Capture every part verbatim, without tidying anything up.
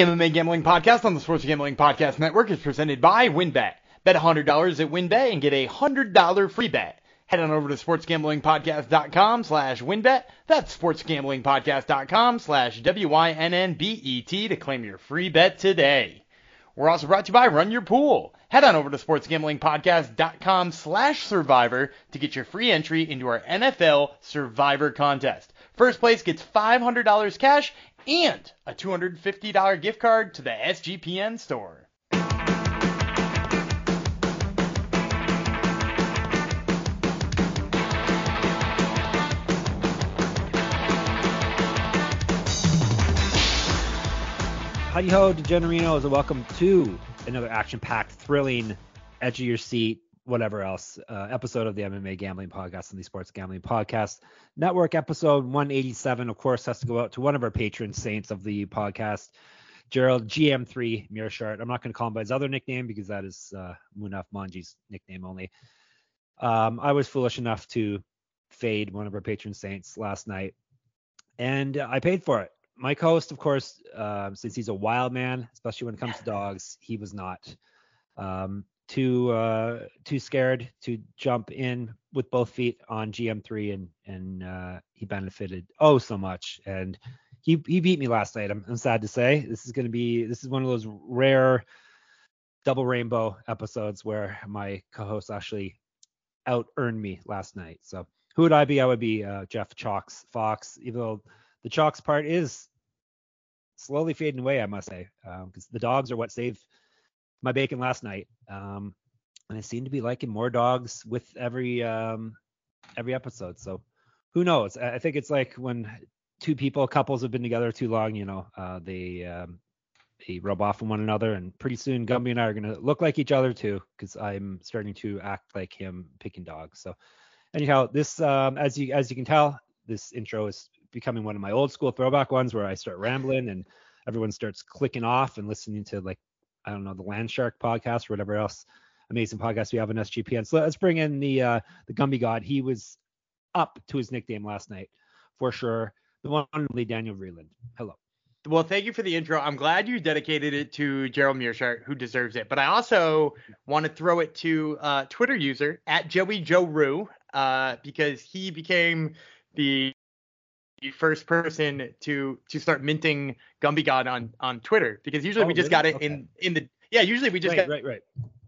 The M M A Gambling Podcast on the Sports Gambling Podcast Network is presented by WynnBET. Bet one hundred dollars at WynnBET and get a one hundred dollars free bet. Head on over to sportsgamblingpodcast.com slash WynnBET. That's sportsgamblingpodcast.com slash W Y N N B E T to claim your free bet today. We're also brought to you by Run Your Pool. Head on over to sportsgamblingpodcast.com slash Survivor to get your free entry into our N F L Survivor contest. First place gets five hundred dollars cash and a two hundred fifty dollars gift card to the S G P N store. Howdy ho, DeGenerinos, and welcome to another action-packed, thrilling, edge of your seat, whatever else, uh, episode of the M M A Gambling Podcast and the Sports Gambling Podcast Network, episode one eighty-seven. Of course, has to go out to one of our patron saints of the podcast, Gerald G M three Meerschaert. I'm not going to call him by his other nickname because that is uh, Munaf Manji's nickname only. Um, I was foolish enough to fade one of our patron saints last night, and I paid for it. My co-host, of course, uh, since he's a wild man, especially when it comes to dogs, he was not um, too uh, too scared to jump in with both feet on G M three, and and uh, he benefited oh so much. And he he beat me last night. I'm, I'm sad to say. This is going to be this is one of those rare double rainbow episodes where my co-host actually out earned me last night. So who would I be? I would be uh, Jeff Chalks Fox, even though the Chalks part is slowly fading away, I must say, because um, the dogs are what saved my bacon last night, um, and I seem to be liking more dogs with every um, every episode. So who knows? I think it's like when two people, couples, have been together too long. You know, uh, they um, they rub off on one another, and pretty soon Gumby and I are gonna look like each other too, because I'm starting to act like him picking dogs. So anyhow, this um, as you as you can tell, this intro is becoming one of my old school throwback ones where I start rambling and everyone starts clicking off and listening to, like, I don't know, the Land Shark podcast or whatever else amazing podcast we have on S G P N. So let's bring in the uh, the Gumby God. He was up to his nickname last night for sure. The one and only Daniel Vreeland. Hello. Well, thank you for the intro. I'm glad you dedicated it to Gerald Meerschaert, who deserves it. But I also want to throw it to uh, Twitter user at Joey Joe Rue uh, because he became the first person to to start minting Gumby God on on Twitter, because usually oh, we just really? got it okay. in in the yeah usually we just right, got, right, right.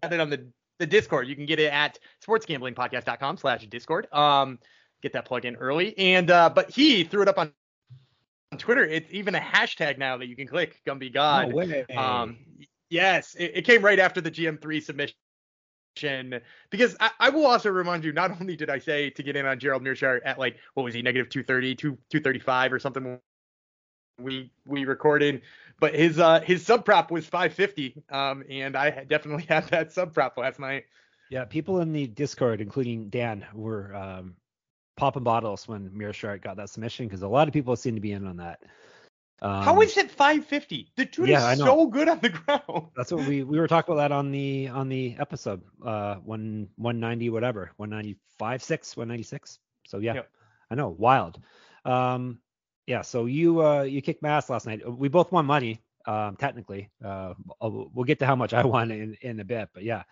got it on the the Discord. You can get it at sportsgamblingpodcast.com slash Discord. Um, get that plug in early, and uh, but he threw it up on, on Twitter. It's even a hashtag now that you can click, Gumby God. No um, yes, it, it came right after the G M three submission. Because I, I will also remind you, not only did I say to get in on Gerald Meerschaert at, like, what was he, negative two thirty, two thirty-five or something we we recorded, but his uh his sub prop was five fifty, um and I definitely had that sub prop last night. Yeah, people in the Discord, including Dan, were um popping bottles when Meerschaert got that submission, because a lot of people seem to be in on that. Um, How is it five fifty? The dude yeah, is so good on the ground. That's what we we were talking about that on the on the episode uh one one ninety whatever one ninety-five six one ninety-six. So yeah, yep. I know, wild. Um, yeah. So you uh you kicked my ass last night. We both won money. Um, technically, uh, I'll, we'll get to how much I won in, in a bit. But yeah,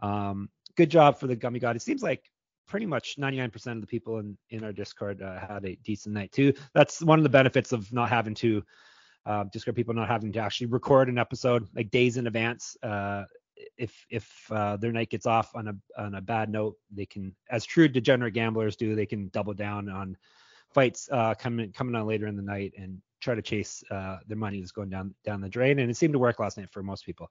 um, good job for the Gumby God. It seems like pretty much ninety-nine percent of the people in, in our Discord uh, had a decent night too. That's one of the benefits of not having to uh, Discord people not having to actually record an episode like days in advance. Uh, if if uh, their night gets off on a on a bad note, they can, as true degenerate gamblers do, they can double down on fights uh, coming coming on later in the night and try to chase uh, their money that's going down down the drain. And it seemed to work last night for most people.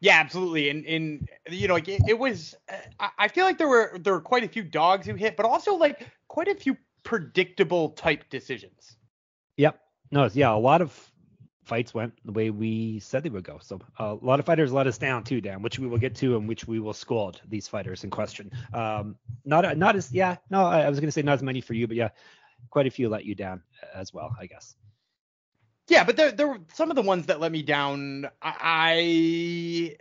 Yeah, absolutely. And, and you know, like it, it was uh, I feel like there were there were quite a few dogs who hit, but also like quite a few predictable type decisions. Yep. No, it's, yeah, a lot of fights went the way we said they would go. So uh, a lot of fighters let us down, too, Dan, which we will get to and which we will scold these fighters in question. Um, not not as. Yeah, no, I, I was going to say not as many for you, but yeah, quite a few let you down as well, I guess. Yeah, but there, there were some of the ones that let me down. I, I,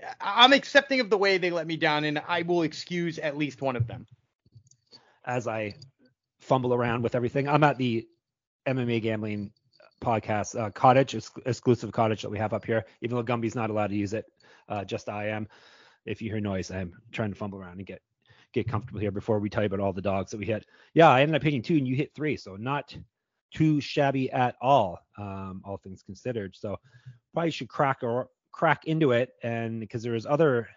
I'm accepting of the way they let me down, and I will excuse at least one of them. As I fumble around with everything, I'm at the M M A Gambling podcast, uh, cottage, ex- exclusive cottage that we have up here, even though Gumby's not allowed to use it. Uh, just I am. If you hear noise, I'm trying to fumble around and get, get comfortable here before we tell you about all the dogs that we hit. Yeah, I ended up hitting two and you hit three, so not too shabby at all, um, all things considered. So probably should crack or crack into it, and because there is other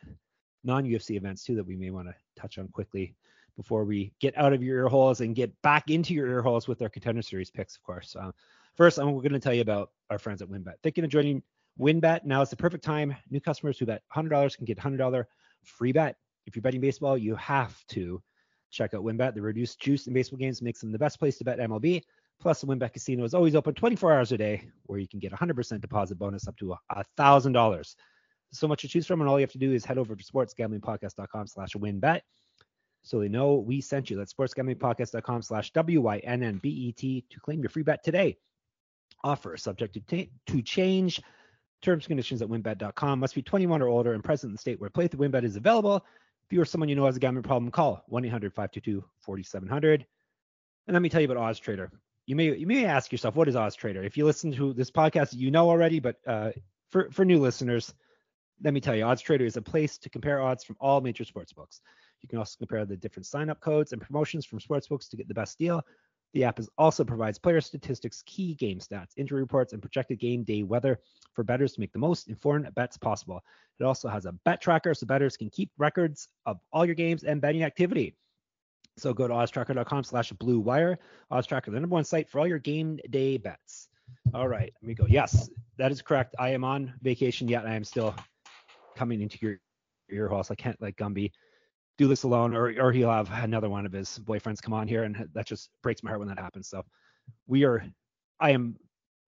non-U F C events too that we may want to touch on quickly before we get out of your ear holes and get back into your ear holes with our contender series picks, of course. Uh, first, I'm going to tell you about our friends at WynnBet. Thinking of joining WynnBet? Now is the perfect time. New customers who bet one hundred dollars can get one hundred dollars free bet. If you're betting baseball, you have to check out WynnBet. The reduced juice in baseball games makes them the best place to bet M L B. Plus, the WynnBet Casino is always open twenty-four hours a day, where you can get a one hundred percent deposit bonus up to one thousand dollars. So much to choose from, and all you have to do is head over to sportsgamblingpodcast.com slash WynnBet. So they know we sent you. That's sportsgamblingpodcast.com slash W Y N N B E T to claim your free bet today. Offer is subject to, t- to change. Terms and conditions at WynnBet dot com. Must be twenty-one or older and present in the state where Play with WynnBet is available. If you or someone you know has a gambling problem, call one eight hundred five two two four seven zero zero. And let me tell you about Oz Trader. You may you may ask yourself, what is Oz Trader? If you listen to this podcast, you know already, but uh, for, for new listeners, let me tell you, Odds Trader is a place to compare odds from all major sportsbooks. You can also compare the different sign-up codes and promotions from sportsbooks to get the best deal. The app is also provides player statistics, key game stats, injury reports, and projected game day weather for bettors to make the most informed bets possible. It also has a bet tracker so bettors can keep records of all your games and betting activity. So go to oddstracker.com slash blue wire. OddsTracker, the number one site for all your game day bets. All right, let me go. Yes, that is correct. I am on vacation yet. I am still coming into your ear holes. I can't let Gumby do this alone, or or he'll have another one of his boyfriends come on here, and that just breaks my heart when that happens. So we are, I am,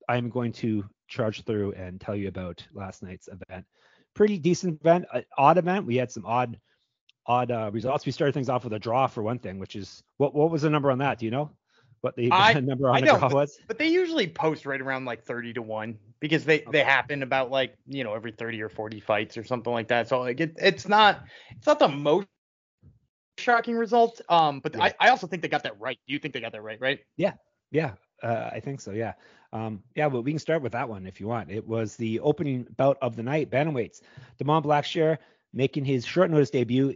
I am going to charge through and tell you about last night's event. Pretty decent event, an odd event. We had some odd, odd uh, results. We started things off with a draw for one thing, which is what what was the number on that? Do you know what the I, number on I the know, draw but, was? But they usually post right around like thirty to one. Because they, okay. they happen about like, you know, every thirty or forty fights or something like that. So like it, it's not it's not the most shocking result. Um, but yeah. I, I also think they got that right. You think they got that right, right? Yeah, yeah, uh, I think so. Yeah, um, yeah. Well, we can start with that one if you want. It was the opening bout of the night, bantamweights. Damon Blackshear making his short notice debut.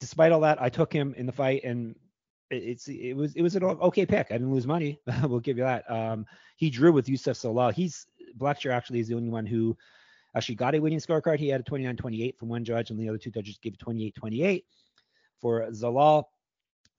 Despite all that, I took him in the fight, and it, it's it was it was an okay pick. I didn't lose money. We'll give you that. Um, he drew with Yusuf Zalal. He's Blackshear actually is the only one who actually got a winning scorecard. He had a twenty-nine twenty-eight from one judge, and the other two judges gave twenty-eight twenty-eight for Zalal.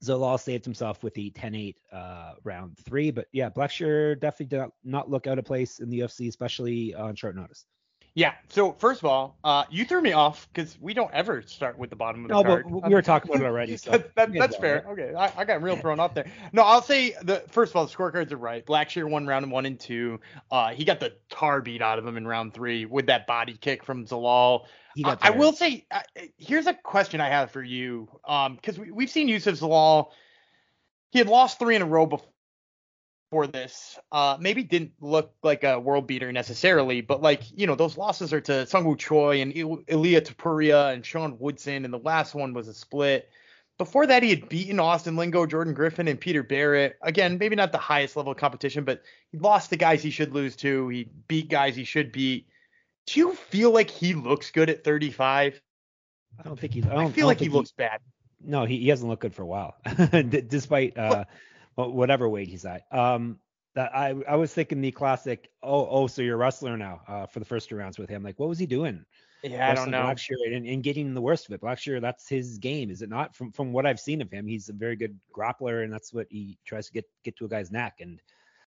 Zalal saved himself with the ten eight uh, round three. But yeah, Blackshear definitely did not look out of place in the U F C, especially on short notice. Yeah. So first of all, uh, you threw me off because we don't ever start with the bottom of the no, card. No, but we were talking about it already. So that, that, that's go, fair. Right? Okay. I, I got real thrown off there. No, I'll say the first of all, the scorecards are right. Blackshear won round one and two. Uh, he got the tar beat out of him in round three with that body kick from Zalal. I, I will say, uh, here's a question I have for you because um, we, we've seen Yusuf Zalal. He had lost three in a row before. For this, uh, maybe didn't look like a world beater necessarily, but like, you know, those losses are to Sung Woo Choi and Il- Ilia Topuria and Sean Woodson, and the last one was a split. Before that, he had beaten Austin Lingo, Jordan Griffin, and Peter Barrett. Again, maybe not the highest level of competition, but he lost the guys he should lose to. He beat guys he should beat. Do you feel like he looks good at thirty-five? I don't think he. I, don't, I feel I like he looks he, bad. No, he, he hasn't looked good for a while, D- despite. Uh, well, whatever weight he's at. Um, that I, I was thinking the classic, oh, oh, so you're a wrestler now uh, for the first two rounds with him. Like, what was he doing? Yeah, wrestling I don't know. Blackshear and, and getting the worst of it. Blackshear, that's his game, is it not? From from what I've seen of him, he's a very good grappler, and that's what he tries to get, get to a guy's neck. And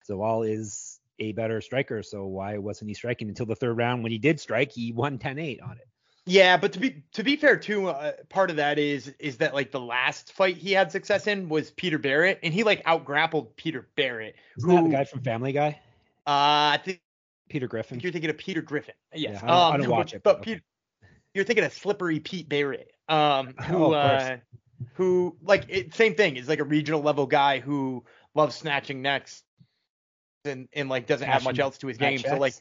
Zalal is a better striker, so why wasn't he striking until the third round? When he did strike, he won ten eight on it. Yeah, but to be to be fair too, uh, part of that is is that like the last fight he had success in was Peter Barrett, and he like out grappled Peter Barrett. Isn't who, that the guy from Family Guy? Uh, I think Peter Griffin. I think you're thinking of Peter Griffin. Yes. Yeah, I don't, um, I don't no, watch but, it. But okay. Peter, you're thinking of Slippery Pete Barrett. Um, who oh, uh, who like it, same thing is like a regional level guy who loves snatching necks and and like doesn't Snatching have much else to his game. Checks. So like.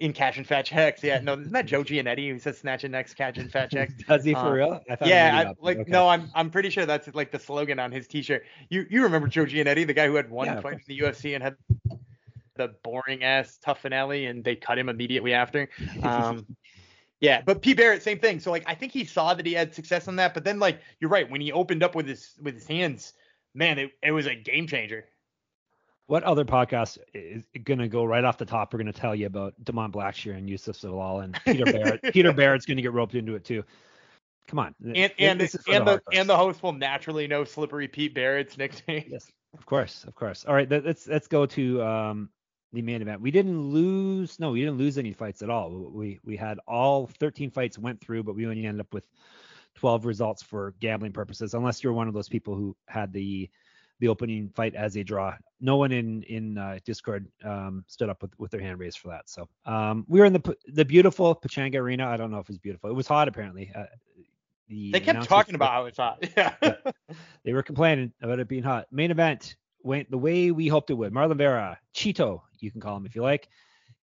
In Cash and Fat Checks, yeah, no, isn't that Joe Giannetti who says snatch and necks, catch and fat checks? Does he for um, real? I thought yeah, I, like okay. no, I'm I'm pretty sure that's like the slogan on his T-shirt. You you remember Joe Giannetti, the guy who had one yeah, fight in the U F C and had the boring-ass Tuffinelli, and they cut him immediately after. Um, yeah, but P. Barrett, same thing. So, like, I think he saw that he had success on that. But then, like, you're right. When he opened up with his with his hands, man, it, it was a game changer. What other podcast is going to go right off the top? We're going to tell you about Damon Blackshear and Yusuf Zalal and Peter Barrett. Peter Barrett's going to get roped into it, too. Come on. And and, and, the, and the host will naturally know Slippery Pete Barrett's nickname. Yes, of course. Of course. All right. That, let's let's go to um, the main event. We didn't lose. No, we didn't lose any fights at all. We we had all thirteen fights went through, but we only ended up with twelve results for gambling purposes, unless you're one of those people who had the the opening fight as a draw. No one in in uh, Discord um, stood up with, with their hand raised for that. So um, we were in the the beautiful Pechanga Arena. I don't know if it was beautiful. It was hot, apparently. Uh, The they kept talking about how it's hot. Yeah. They were complaining about it being hot. Main event went the way we hoped it would. Marlon Vera, Cheeto, you can call him if you like,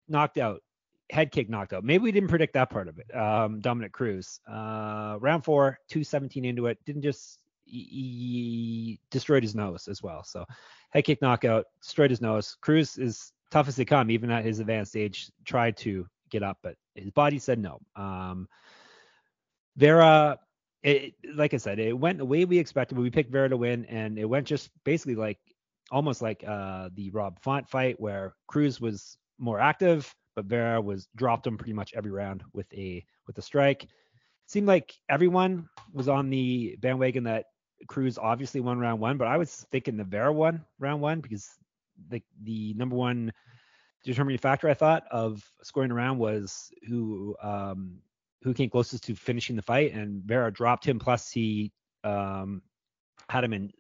knocked out, head kick knocked out. Maybe we didn't predict that part of it. Um, Dominic Cruz, uh, round four, two seventeen into it. Didn't just he, he destroyed his nose as well. So head kick knockout, destroyed his nose. Cruz is tough as they come, even at his advanced age. Tried to get up, but his body said no. Um, Vera. It, like I said, it went the way we expected, but we picked Vera to win, and it went just basically like almost like uh, the Rob Font fight where Cruz was more active, but Vera was dropped him pretty much every round with a with a strike. It seemed like everyone was on the bandwagon that Cruz obviously won round one, but I was thinking the Vera won round one because the the number one determining factor I thought of scoring a round was who um, who came closest to finishing the fight, and Vera dropped him. Plus he um, had him in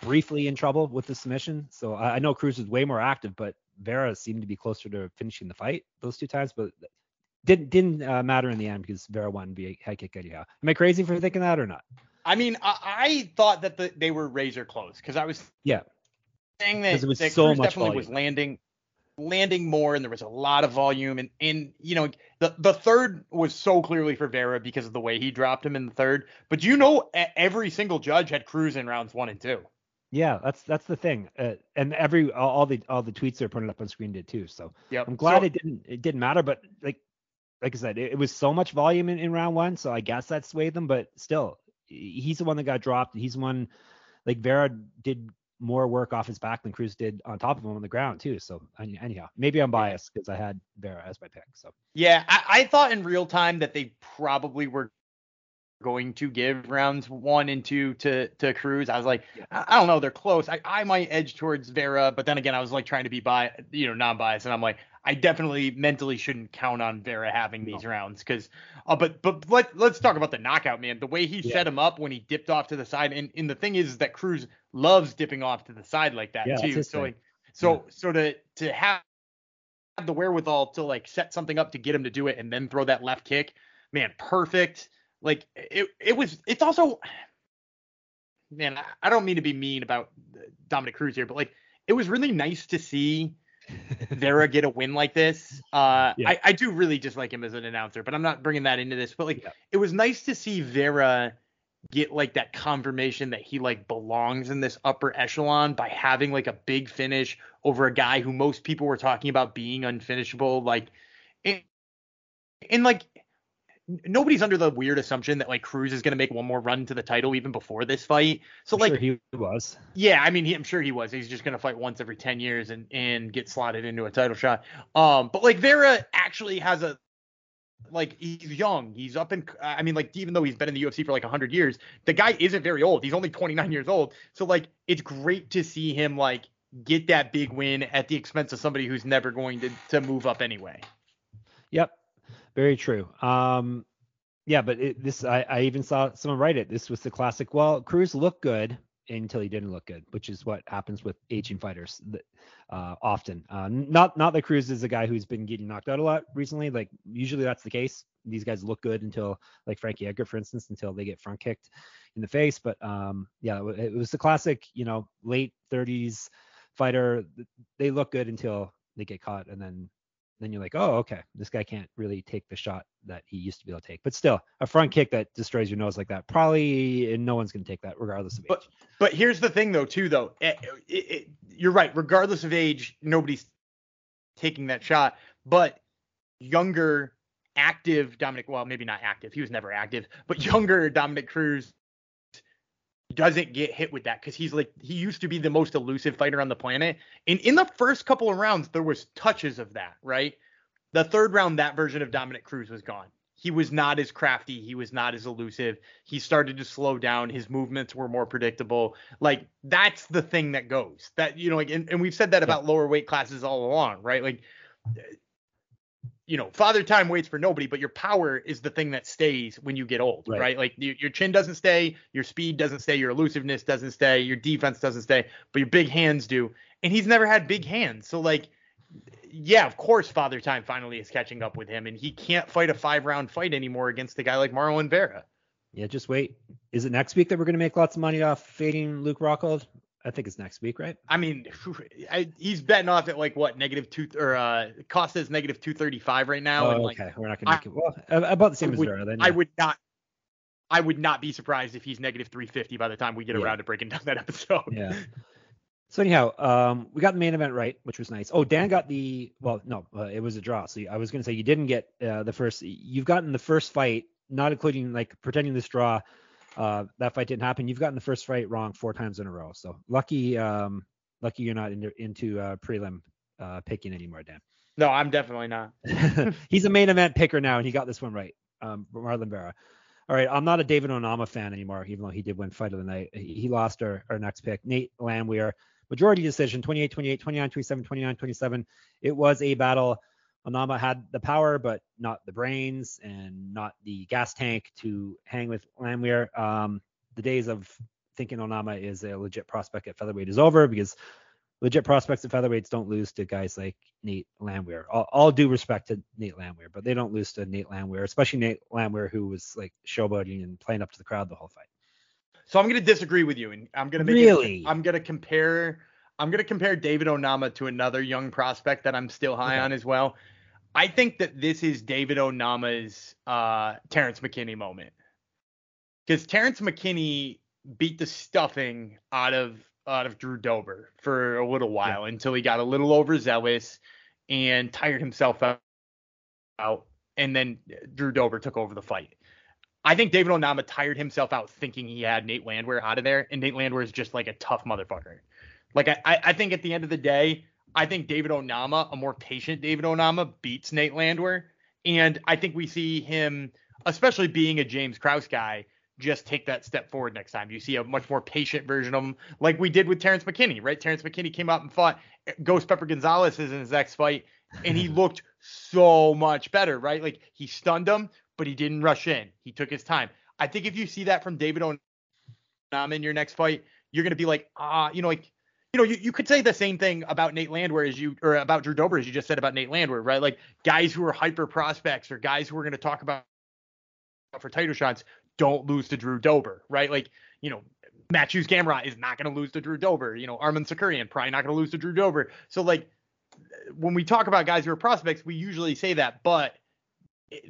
briefly in trouble with the submission. So I, I know Cruz was way more active, but Vera seemed to be closer to finishing the fight those two times, but didn't, didn't uh, matter in the end because Vera won via head kick anyhow. Am I crazy for thinking that or not? I mean, I, I thought that the, they were razor close. Cause I was yeah saying that, it was that so Cruz much definitely volume. was landing, landing more, and there was a lot of volume, and in you know the the third was so clearly for Vera because of the way he dropped him in the third, but you know every single judge had Cruz in rounds one and two. Yeah, that's that's the thing, uh, and every all, all the all the tweets that are putting up on screen did too. So yeah, I'm glad so, it didn't it didn't matter, but like like I said, it, it was so much volume in, in round one, so I guess that swayed them, but still he's the one that got dropped. He's the one, like Vera did more work off his back than Cruz did on top of him on the ground too. So anyhow, maybe I'm biased because I had Vera as my pick. So yeah, I, I thought in real time that they probably were going to give rounds one and two to to Cruz. I was like, I, I don't know, they're close. I, I might edge towards Vera, but then again, I was like trying to be bi, you know, non-biased, and I'm like, I definitely mentally shouldn't count on Vera having these no. rounds because. Uh, but but let let's talk about the knockout, man. The way he yeah. set him up when he dipped off to the side, and and the thing is that Cruz loves dipping off to the side like that yeah, too. So like, so yeah. so to to have the wherewithal to like set something up to get him to do it and then throw that left kick, man, perfect. Like it it was. It's also, man, I, I don't mean to be mean about Dominic Cruz here, but like it was really nice to see Vera get a win like this. Uh, yeah. I, I do really just like him as an announcer, but I'm not bringing that into this. But like, yeah. it was nice to see Vera get like that confirmation that he like belongs in this upper echelon by having like a big finish over a guy who most people were talking about being unfinishable. Like, and, and like nobody's under the weird assumption that like Cruz is going to make one more run to the title even before this fight. So I'm like sure he was, yeah, I mean, he, I'm sure he was, he's just going to fight once every ten years and, and get slotted into a title shot. Um, but like Vera actually has a, like he's young, he's up in, I mean, like, even though he's been in the U F C for like a hundred years, the guy isn't very old. He's only twenty-nine years old. So like, it's great to see him like get that big win at the expense of somebody who's never going to, to move up anyway. Yep. Very true. Um, yeah, but it, this I, I even saw someone write it. This was the classic. Well, Cruz looked good until he didn't look good, which is what happens with aging fighters uh, often. Uh, not not that Cruz is a guy who's been getting knocked out a lot recently. Like usually that's the case. These guys look good until, like Frankie Edgar, for instance, until they get front kicked in the face. But um, yeah, it was the classic. You know, late thirties fighter. They look good until they get caught, and then. Then you're like, oh, okay, this guy can't really take the shot that he used to be able to take. But still, a front kick that destroys your nose like that, probably no one's going to take that regardless of age. But, but here's the thing, though, too, though. It, it, it, you're right. Regardless of age, nobody's taking that shot. But younger, active Dominic, well, maybe not active. He was never active, but younger Dominic Cruz doesn't get hit with that because he's like, he used to be the most elusive fighter on the planet. And in the first couple of rounds, there was touches of that, right? The third round, that version of Dominic Cruz was gone. He was not as crafty. He was not as elusive. He started to slow down. His movements were more predictable. Like, that's the thing that goes. That, you know, like, and, and we've said that about lower weight classes all along, right? Like, you know, father time waits for nobody, but your power is the thing that stays when you get old, right? right? Like, you, your chin doesn't stay, your speed doesn't stay, your elusiveness doesn't stay, your defense doesn't stay, but your big hands do. And he's never had big hands. So, like, yeah, of course, father time finally is catching up with him, and he can't fight a five round fight anymore against a guy like Marlon Vera. Yeah, just wait. Is it next week that we're going to make lots of money off fading Luke Rockhold? I think it's next week, right? I mean, I, he's betting off at like what negative two or uh, cost is negative two thirty five right now. Oh, and okay, like, we're not going to make I, it. Well, about the same I as would, Vera. Then, yeah. I would not. I would not be surprised if he's negative three fifty by the time we get yeah. around to breaking down that episode. Yeah. So anyhow, um, we got the main event right, which was nice. Oh, Dan got the – well, no, uh, it was a draw. So I was going to say you didn't get uh, the first – you've gotten the first fight, not including like pretending this draw, uh, that fight didn't happen. You've gotten the first fight wrong four times in a row. So lucky um, lucky you're not into, into uh, prelim uh, picking anymore, Dan. No, I'm definitely not. He's a main event picker now, and he got this one right, um, Marlon Vera. All right, I'm not a David Onama fan anymore, even though he did win Fight of the Night. He, he lost our, our next pick, Nate Landwehr. Majority decision, twenty-eight, twenty-eight, twenty-nine, twenty-seven, twenty-nine, twenty-seven. It was a battle. Onama had the power, but not the brains and not the gas tank to hang with Landwehr. Um, the days of thinking Onama is a legit prospect at featherweight is over, because legit prospects at featherweights don't lose to guys like Nate Landwehr. All, all due respect to Nate Landwehr, but they don't lose to Nate Landwehr, especially Nate Landwehr, who was like showboating and playing up to the crowd the whole fight. So I'm going to disagree with you, and I'm going to make really? it, I'm going to compare I'm going to compare David Onama to another young prospect that I'm still high okay. on as well. I think that this is David Onama's uh, Terrance McKinney moment, because Terrance McKinney beat the stuffing out of out of Drew Dober for a little while yeah. until he got a little overzealous and tired himself out, and then Drew Dober took over the fight. I think David Onama tired himself out thinking he had Nate Landwehr out of there, and Nate Landwehr is just like a tough motherfucker. Like, I, I think at the end of the day, I think David Onama, a more patient David Onama, beats Nate Landwehr, and I think we see him, especially being a James Krause guy, just take that step forward next time. You see a much more patient version of him, like we did with Terrance McKinney, right? Terrance McKinney came out and fought Ghost Pepper Gonzalez in his next fight, and he looked so much better, right? Like, he stunned him, but he didn't rush in. He took his time. I think if you see that from David Onama in your next fight, you're going to be like, ah, you know, like, you know, you, you could say the same thing about Nate Landwehr as you, or about Drew Dober as you just said about Nate Landwehr, right? Like, guys who are hyper prospects or guys who are going to talk about for title shots don't lose to Drew Dober, right? Like, you know, Matthews Gamrot is not going to lose to Drew Dober. You know, Arman Sakarian probably not going to lose to Drew Dober. So, like, when we talk about guys who are prospects, we usually say that, but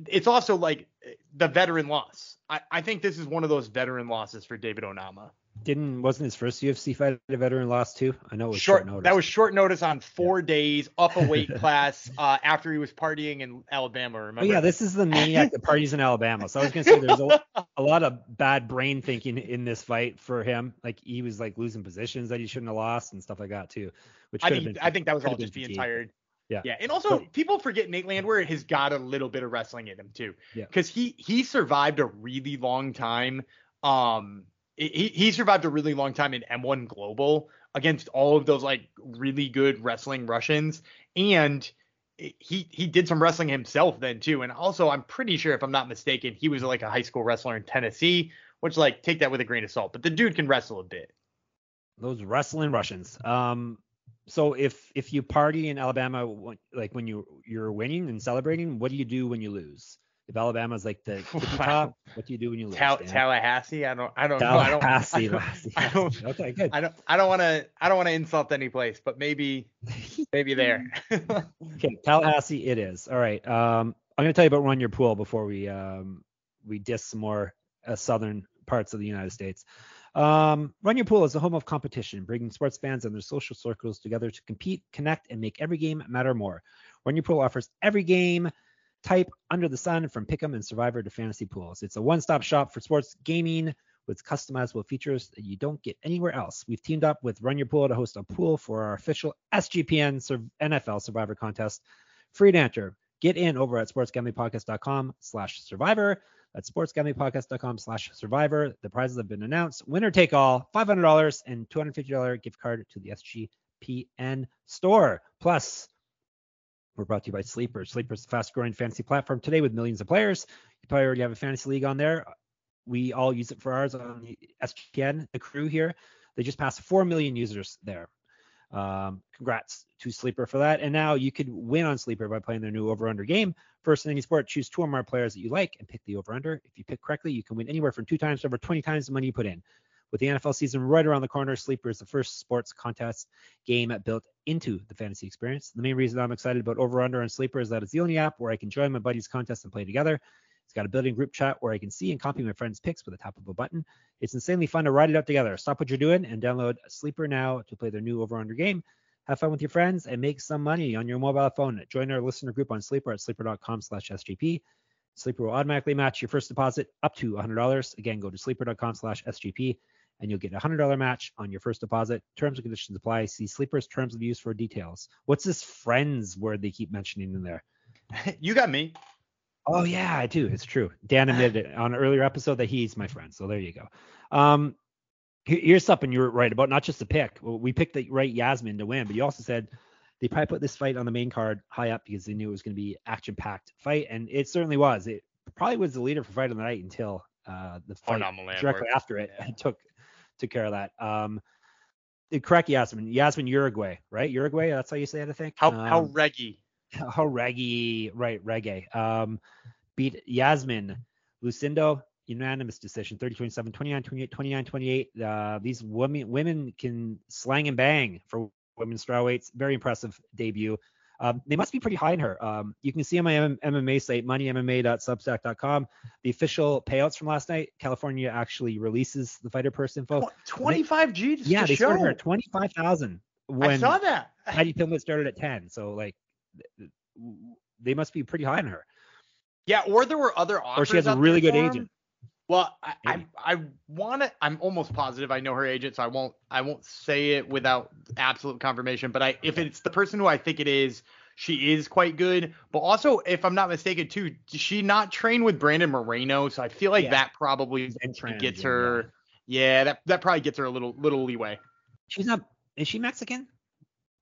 it's also like the veteran loss. I, I think this is one of those veteran losses for David Onama. Didn't wasn't his first U F C fight a veteran loss too? I know it was short, short notice. That was short notice on four yeah. days up a weight class uh, after he was partying in Alabama. Remember? Oh, yeah, this is the maniac that parties in Alabama. So I was gonna say there's a, a lot of bad brain thinking in this fight for him. Like, he was like losing positions that he shouldn't have lost and stuff like that too. Which I think been, I think that was all just being tired. Yeah. yeah. And also, but people forget Nate Landwehr has got a little bit of wrestling in him too. Yeah. Cause he, he survived a really long time. Um, he, he survived a really long time in M one Global against all of those like really good wrestling Russians. And he, he did some wrestling himself then too. And also, I'm pretty sure, if I'm not mistaken, he was like a high school wrestler in Tennessee, which, like, take that with a grain of salt, but the dude can wrestle a bit. Those wrestling Russians. Um, So if if you party in Alabama, like when you you're winning and celebrating, what do you do when you lose? If Alabama's like the, the top, what do you do when you lose? Tal- Tallahassee, I don't I don't know. I don't Tallahassee. I don't, okay, good. I don't I don't want to I don't want to insult any place, but maybe maybe there. Okay, Tallahassee it is. All right. Um, I'm gonna tell you about Run Your Pool before we um we diss some more uh, southern parts of the United States. Um, Run Your Pool is the home of competition, bringing sports fans and their social circles together to compete, connect, and make every game matter more. Run Your Pool offers every game type under the sun, from Pick'em and Survivor to fantasy pools. It's a one-stop shop for sports gaming with customizable features that you don't get anywhere else. We've teamed up with Run Your Pool to host a pool for our official S G P N N F L Survivor contest. Free to enter. Get in over at sportsgamblingpodcast.com slash survivor. That's sportsgamblingpodcast.com slash survivor. The prizes have been announced. Winner take all, five hundred dollars and two hundred fifty dollars gift card to the S G P N store. Plus, we're brought to you by Sleeper. Sleeper is the fast-growing fantasy platform today with millions of players. You probably already have a fantasy league on there. We all use it for ours on the S G P N, the crew here. They just passed four million users there. Um, congrats to Sleeper for that. And now you could win on Sleeper by playing their new over-under game. First in any sport, choose two or more players that you like and pick the over-under. If you pick correctly, you can win anywhere from two times to over twenty times the money you put in. With the N F L season right around the corner, Sleeper is the first sports contest game built into the fantasy experience. The main reason I'm excited about over-under on Sleeper is that it's the only app where I can join my buddies' contest and play together. It's got a built-in group chat where I can see and copy my friends' picks with the tap of a button. It's insanely fun to ride it out together. Stop what you're doing and download Sleeper now to play their new over-under game. Have fun with your friends and make some money on your mobile phone. Join our listener group on Sleeper at sleeper.com slash SGP. Sleeper will automatically match your first deposit up to one hundred dollars. Again, go to sleeper.com slash SGP and you'll get a one hundred dollars match on your first deposit. Terms and conditions apply. See Sleeper's terms of use for details. What's this friends word they keep mentioning in there? You got me. Oh, yeah, I do. It's true. Dan admitted it on an earlier episode that he's my friend. So there you go. Um, here's something you were right about, not just the pick. Well, we picked the right Yazmin to win, but you also said they probably put this fight on the main card high up because they knew it was going to be action-packed fight, and it certainly was. It probably was the leader for fight of the night until uh, the fight Phenomenal directly work. after it yeah. took took care of that. Um, correct, Yazmin. Yazmin Jauregui, right? Uruguay, that's how you say it, I think. How um, how reggy. Oh, reggae, right, reggae. Um, beat Yazmin Lucindo, unanimous decision, thirty twenty-seven, twenty-nine twenty-eight, twenty-nine twenty-eight. Uh, these women women can slang and bang for women's strawweights. Very impressive debut. Um, they must be pretty high in her. Um, you can see on my M- MMA site, money m m a dot substack dot com, the official payouts from last night. California actually releases the fighter purse info. twenty-five G just yeah, to show. Yeah, they scored her twenty-five thousand when I saw that. Heidi Pimlet started at ten, so like, they must be pretty high on her. Yeah, or there were other offers. Or she has a really good agent. Well, I I, I want to. I'm almost positive I know her agent, so I won't. I won't say it without absolute confirmation. But I, if it's the person who I think it is, she is quite good. But also, if I'm not mistaken, too, did she not train with Brandon Moreno? So I feel like yeah. that probably gets her. Yeah. yeah, that that probably gets her a little little leeway. She's not. Is she Mexican?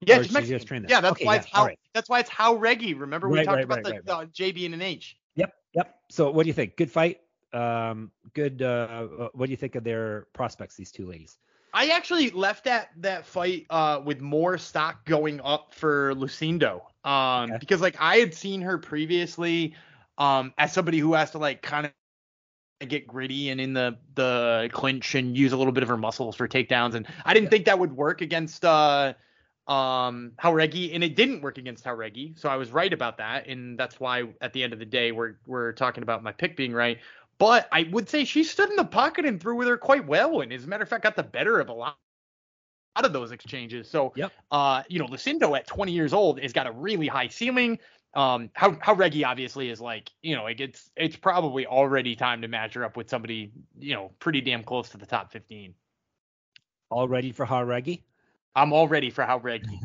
Yeah, she's Mexican. Trained yeah, that's okay, why yeah, it's how right. that's why it's how reggae. Remember we right, talked right, about right, the right, right. Uh, J B and an H. Yep, yep. So what do you think? Good fight. Um, good. Uh, what do you think of their prospects? These two ladies. I actually left that that fight uh, with more stock going up for Lucindo um, okay. because like I had seen her previously um, as somebody who has to like kind of get gritty and in the the clinch and use a little bit of her muscles for takedowns, and I didn't yeah. think that would work against. Uh, Um, Jauregui, and it didn't work against Jauregui, so I was right about that, and that's why at the end of the day we're we're talking about my pick being right. But I would say she stood in the pocket and threw with her quite well, and as a matter of fact, got the better of a lot out of those exchanges. So, yep. uh, you know, Lucindo at twenty years old has got a really high ceiling. Um, how Jauregui obviously is like, you know, like it's it's probably already time to match her up with somebody, you know, pretty damn close to the top fifteen. All ready for Jauregui? I'm all ready for Jauregui.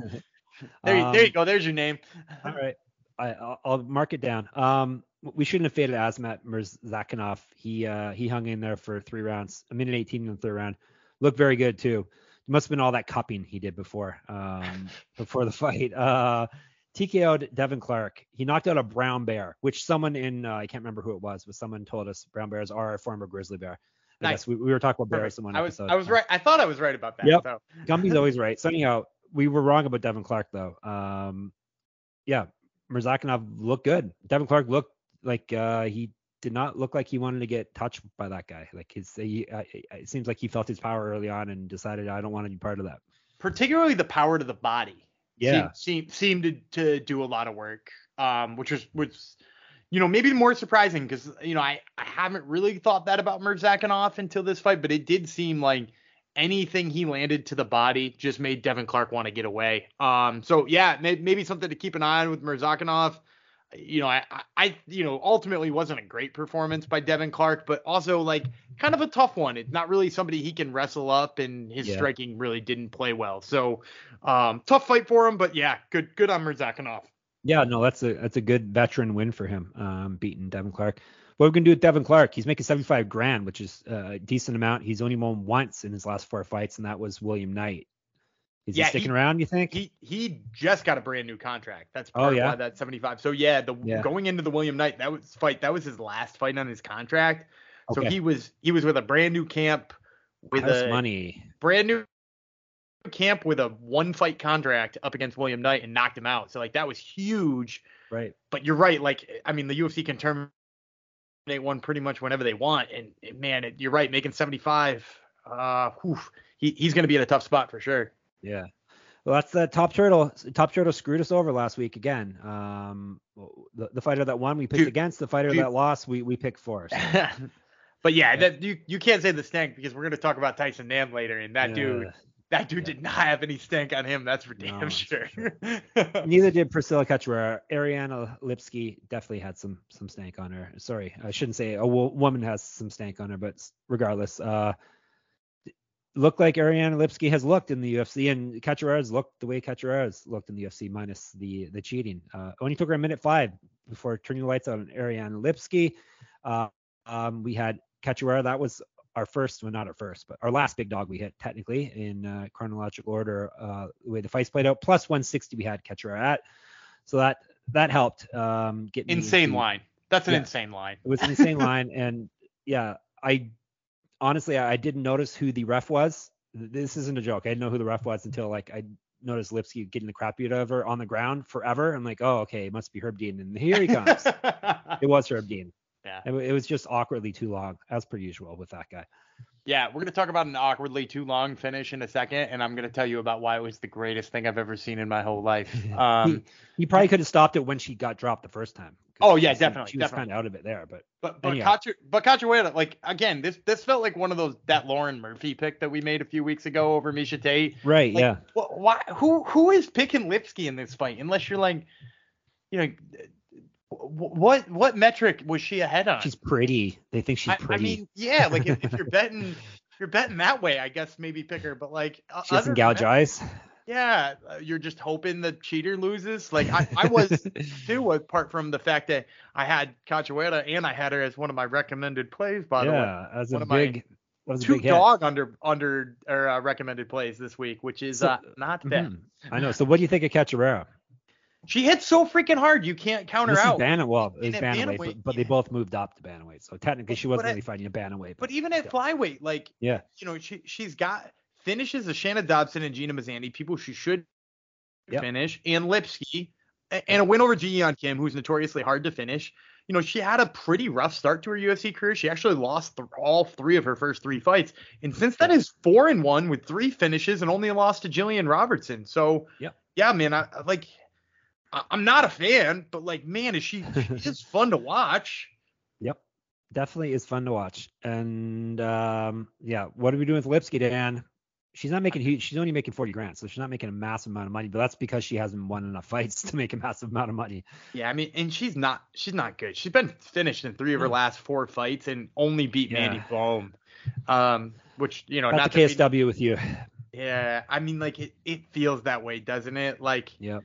There, um, there you go. There's your name. All right. I, I'll, I'll mark it down. Um, we shouldn't have faded Azamat Murzakanov. He uh, he hung in there for three rounds, a minute eighteen in the third round. Looked very good, too. Must have been all that cupping he did before um, before the fight. Uh, T K O'd Devin Clark. He knocked out a brown bear, which someone in, uh, I can't remember who it was, but someone told us brown bears are a former grizzly bear. I nice. guess we, we were talking about Barris in one I was, episode. I was right. I thought I was right about that. Yep. So. Gumby's always right. So anyhow, we were wrong about Devin Clark though. Um, yeah, Murzakanov looked good. Devin Clark looked like uh, he did not look like he wanted to get touched by that guy. Like his, he, uh, it seems like he felt his power early on and decided I don't want to be part of that. Particularly the power to the body. Yeah, seemed seemed, seemed to, to do a lot of work, um, which was which. you know, maybe more surprising because, you know, I, I haven't really thought that about Murzakanov until this fight, but it did seem like anything he landed to the body just made Devin Clark want to get away. Um, so, yeah, may, maybe something to keep an eye on with Murzakanov. You know, I, I, you know, ultimately wasn't a great performance by Devin Clark, but also like kind of a tough one. It's not really somebody he can wrestle up, and his yeah. striking really didn't play well. So um, tough fight for him, but yeah, good, good on Murzakanov. Yeah, no, that's a, that's a good veteran win for him, um, beating Devin Clark. What we're going to do with Devin Clark, he's making seventy-five grand, which is a decent amount. He's only won once in his last four fights, and that was William Knight. Is yeah, he sticking he, around, you think? He he just got a brand new contract. That's part oh, yeah. of why that's seventy-five. So, yeah, the yeah. going into the William Knight, that was fight. That was his last fight on his contract. Okay. So he was he was with a brand new camp with that's a money. brand new camp with a one fight contract up against William Knight and knocked him out. So, like, that was huge. Right. But you're right. Like, I mean, the U F C can terminate one pretty much whenever they want. And, and man, it, you're right. Making seventy-five, uh, whew, he, he's going to be in a tough spot for sure. Yeah. Well, that's the top turtle. Top turtle screwed us over last week again. Um, the, the fighter that won, we picked dude, against. The fighter dude. that lost, we we picked for. So. But yeah, yeah. That, you you can't say the stink because we're going to talk about Tyson Nam later, and that yeah. dude that dude yeah. did not have any stink on him. That's for damn no, sure. sure. Neither did Priscilla Cachoeira. Ariane Lipski definitely had some some stank on her. Sorry, I shouldn't say a w- woman has some stank on her, but regardless, uh. Look like Ariane Lipski has looked in the U F C, and Cachoeira's looked the way Cachoeira's looked in the U F C, minus the the cheating. Uh, only took her a minute five before turning the lights out on Ariane Lipski. Uh, um, we had Cachoeira. That was our first, well, not our first, but our last big dog we hit, technically, in uh, chronological order, uh, the way the fights played out. Plus one sixty we had Cachoeira at. So that that helped. Um, get Insane into, line. That's an yeah, insane line. It was an insane line, and, yeah, I... Honestly, I didn't notice who the ref was. This isn't a joke. I didn't know who the ref was until like I noticed Lipski getting the crap beat out of her on the ground forever. I'm like, oh, okay, it must be Herb Dean. And here he comes. It was Herb Dean. Yeah. It, it was just awkwardly too long, as per usual with that guy. Yeah, we're going to talk about an awkwardly too long finish in a second, and I'm going to tell you about why it was the greatest thing I've ever seen in my whole life. Um, he, he probably could have stopped it when she got dropped the first time. Oh, yeah, she, definitely. She was definitely. kind of out of it there. But but but, Cacho, but Cachoeira, like, again, this this felt like one of those, that Lauren Murphy pick that we made a few weeks ago over Miesha Tate. Right, like, yeah. Wh- why? Who Who is picking Lipski in this fight? Unless you're like, you know, what what metric was she ahead on? She's pretty. They think she's pretty. I, I mean, yeah, like, if, if you're betting if you're betting that way, I guess maybe pick her. But, like, she doesn't gouge eyes. Yeah, you're just hoping the cheater loses. Like I, I was too, apart from the fact that I had Cachoeira and I had her as one of my recommended plays. By yeah, the way, yeah, that's one a of big, my was two a big dog hit. under under or uh, recommended plays this week, which is so, uh, not bad. Mm-hmm. I know. So what do you think of Cachoeira? She hits so freaking hard, you can't count her out. Bantamweight, well, it's bantamweight, but, but yeah. they both moved up to bantamweight, so technically she wasn't but really at, fighting a bantamweight. But, but even at flyweight, like yeah, you know, she she's got. Finishes of Shanna Dobson and Gina Mazzani, people she should yep. finish, and Lipski, and a win over Ji-Yeon Kim, who's notoriously hard to finish. You know, she had a pretty rough start to her U F C career. She actually lost th- all three of her first three fights. And since that is four and one with three finishes and only a loss to Jillian Robertson. So, yep. yeah, man, I, I like I, I'm not a fan, but like, man, is she is fun to watch. Yep. Definitely is fun to watch. And um, yeah, what are we doing with Lipski, Dan? She's not making huge. She's only making forty grand, so she's not making a massive amount of money. But that's because she hasn't won enough fights to make a massive amount of money. Yeah, I mean, and she's not. She's not good. She's been finished in three of her last four fights and only beat yeah. Mandy Blum, um, which you know, got not the K S W be, with you. Yeah, I mean, like it, it feels that way, doesn't it? Like, yeah.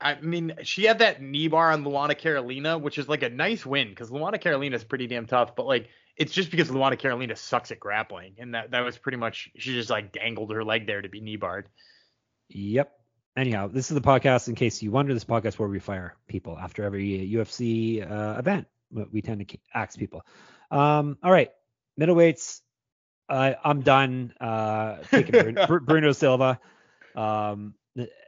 I mean, she had that knee bar on Luana Carolina, which is like a nice win because Luana Carolina is pretty damn tough, but like. It's just because Luana Carolina sucks at grappling, and that, that was pretty much she just like dangled her leg there to be knee barred. Yep. Anyhow, this is the podcast. In case you wonder, this podcast where we fire people after every U F C uh, event. We tend to axe people. Um, all right, middleweights. Uh, I'm done uh, taking Bruno, Bruno Silva. Um,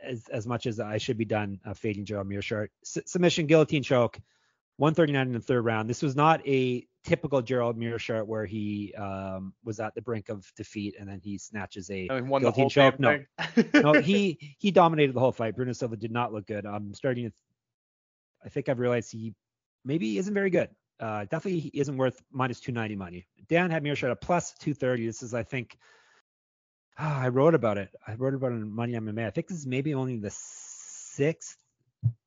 as, as much as I should be done uh, fading Gerald Meerschaert. S- submission guillotine choke. one thirty-nine in the third round. This was not a typical Gerald Meerschaert where he um, was at the brink of defeat and then he snatches a I mean, won guillotine choke. No, no, he he dominated the whole fight. Bruno Silva did not look good. I'm starting to. Th- I think I've realized he maybe isn't very good. Uh, definitely isn't worth minus two ninety money. Dan had Meerschaert at plus two thirty. This is, I think, oh, I wrote about it. I wrote about it in Money M M A. I think this is maybe only the sixth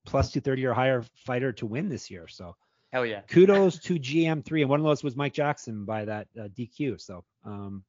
plus two thirty or higher fighter to win this year. So hell yeah. Kudos to G M three. And one of those was Mike Jackson by that uh, D Q. So um,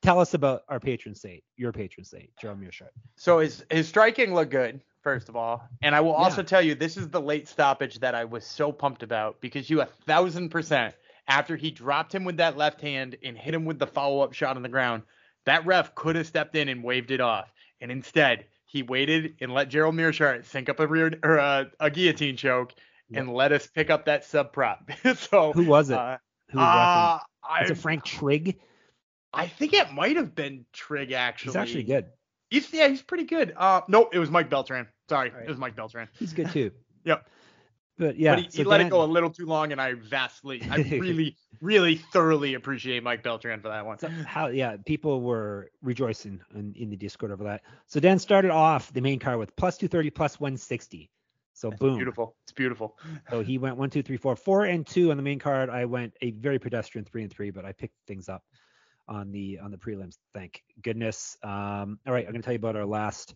tell us about our patron saint, your patron saint, Gerald Meerschaert. So his, his striking looked good, first of all. And I will also yeah. tell you, this is the late stoppage that I was so pumped about, because you a thousand percent after he dropped him with that left hand and hit him with the follow-up shot on the ground, that ref could have stepped in and waved it off. And instead, he waited and let Gerald Meerschaert sink up a rear or a, a guillotine choke yeah. and let us pick up that sub prop. So who was it? Uh, who was uh, I, was it Frank Trigg? I think it might have been Trigg, actually. He's actually good. He's, yeah, he's pretty good. Uh, no, it was Mike Beltran. Sorry, right. It was Mike Beltran. He's good, too. Yep. But, yeah, but he, so he let Dan, it go a little too long, and I vastly, I really, really thoroughly appreciate Mike Beltran for that one. So how, yeah, people were rejoicing in, in the Discord over that. So Dan started off the main card with plus two thirty, plus one sixty. So that's boom. Beautiful. It's beautiful. So he went one, two, three, four, four and two on the main card. I went a very pedestrian three and three, but I picked things up on the on the prelims. Thank goodness. Um, all right, I'm going to tell you about our last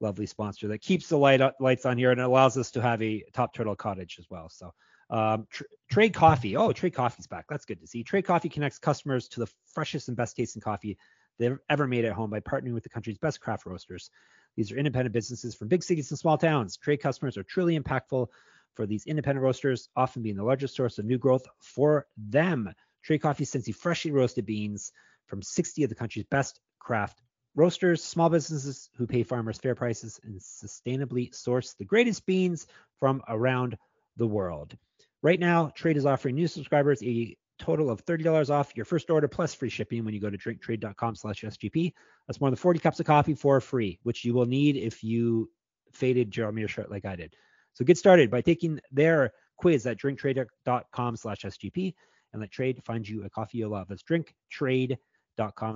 lovely sponsor that keeps the light lights on here and allows us to have a Top Turtle cottage as well. So um, Tr- Trade Coffee. Oh, Trade Coffee's back. That's good to see. Trade Coffee connects customers to the freshest and best tasting coffee they've ever made at home by partnering with the country's best craft roasters. These are independent businesses from big cities and small towns. Trade customers are truly impactful for these independent roasters, often being the largest source of new growth for them. Trade Coffee sends you freshly roasted beans from sixty of the country's best craft roasters, small businesses who pay farmers fair prices and sustainably source the greatest beans from around the world. Right now, Trade is offering new subscribers a total of thirty dollars off your first order plus free shipping when you go to drinktrade.com slash SGP. That's more than forty cups of coffee for free, which you will need if you faded Gerald Meerschaert like I did. So get started by taking their quiz at drinktrade.com slash SGP and let Trade find you a coffee you'll love. That's drinktrade.com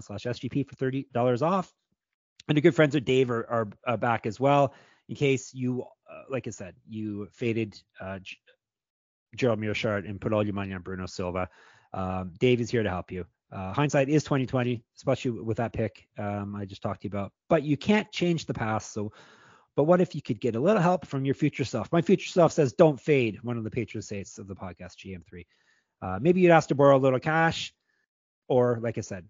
slash SGP for thirty dollars off. And the good friends of Dave are, are, are back as well. In case you, uh, like I said, you faded uh, G- Gerald Meerschaert and put all your money on Bruno Silva. Um, Dave is here to help you. Uh, hindsight is twenty twenty, especially with that pick um, I just talked to you about. But you can't change the past. So, but what if you could get a little help from your future self? My future self says, don't fade, one of the patron saints of the podcast, G M three. Uh, maybe you'd ask to borrow a little cash, or like I said,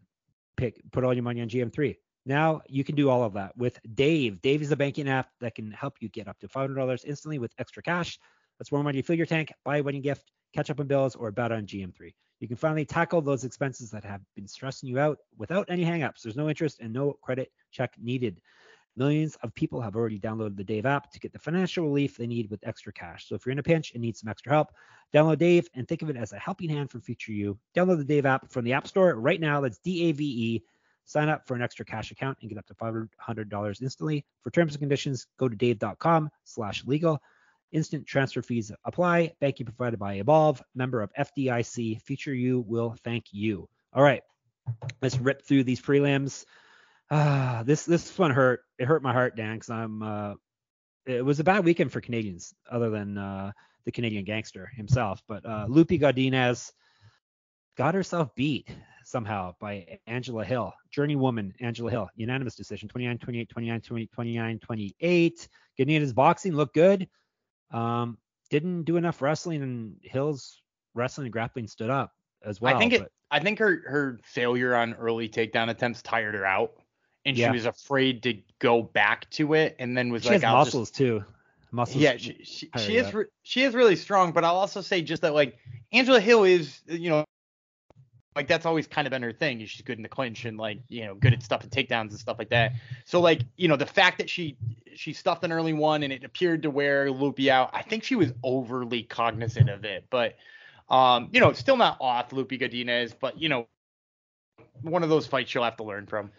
pick, put all your money on G M three. Now you can do all of that with Dave. Dave is a banking app that can help you get up to five hundred dollars instantly with extra cash. That's more money to fill your tank, buy a wedding gift, catch up on bills, or bet on G M three. You can finally tackle those expenses that have been stressing you out without any hangups. There's no interest and no credit check needed. Millions of people have already downloaded the Dave app to get the financial relief they need with extra cash. So if you're in a pinch and need some extra help, download Dave and think of it as a helping hand for future you. Download the Dave app from the App Store right now. That's D A V E. Sign up for an extra cash account and get up to five hundred dollars instantly. For terms and conditions, go to dave.com slash legal. Instant transfer fees apply. Banking provided by Evolve, member of F D I C. Future you will thank you. All right, let's rip through these prelims. Ah, this this one hurt. It hurt my heart, Dan, because I'm. Uh, it was a bad weekend for Canadians, other than uh, the Canadian gangster himself. But uh, Lupe Godinez got herself beat somehow by Angela Hill, journey woman Angela Hill, unanimous decision, twenty-nine twenty-eight, twenty-nine twenty, twenty-nine twenty-eight. Godinez's boxing looked good. Um, didn't do enough wrestling, and Hill's wrestling and grappling stood up as well. I think it. But I think her her failure on early takedown attempts tired her out. And yeah. she was afraid to go back to it, and then was she like, has I'll muscles just... too. Muscles. Yeah, she she, she is re- she is really strong, but I'll also say just that like Angela Hill is, you know, like that's always kind of been her thing. She's good in the clinch and like, you know, good at stuff and takedowns and stuff like that. So like, you know, the fact that she she stuffed an early one and it appeared to wear Lupe out, I think she was overly cognizant of it, but um, you know, still not off Lupe Godinez, but you know, one of those fights you'll have to learn from.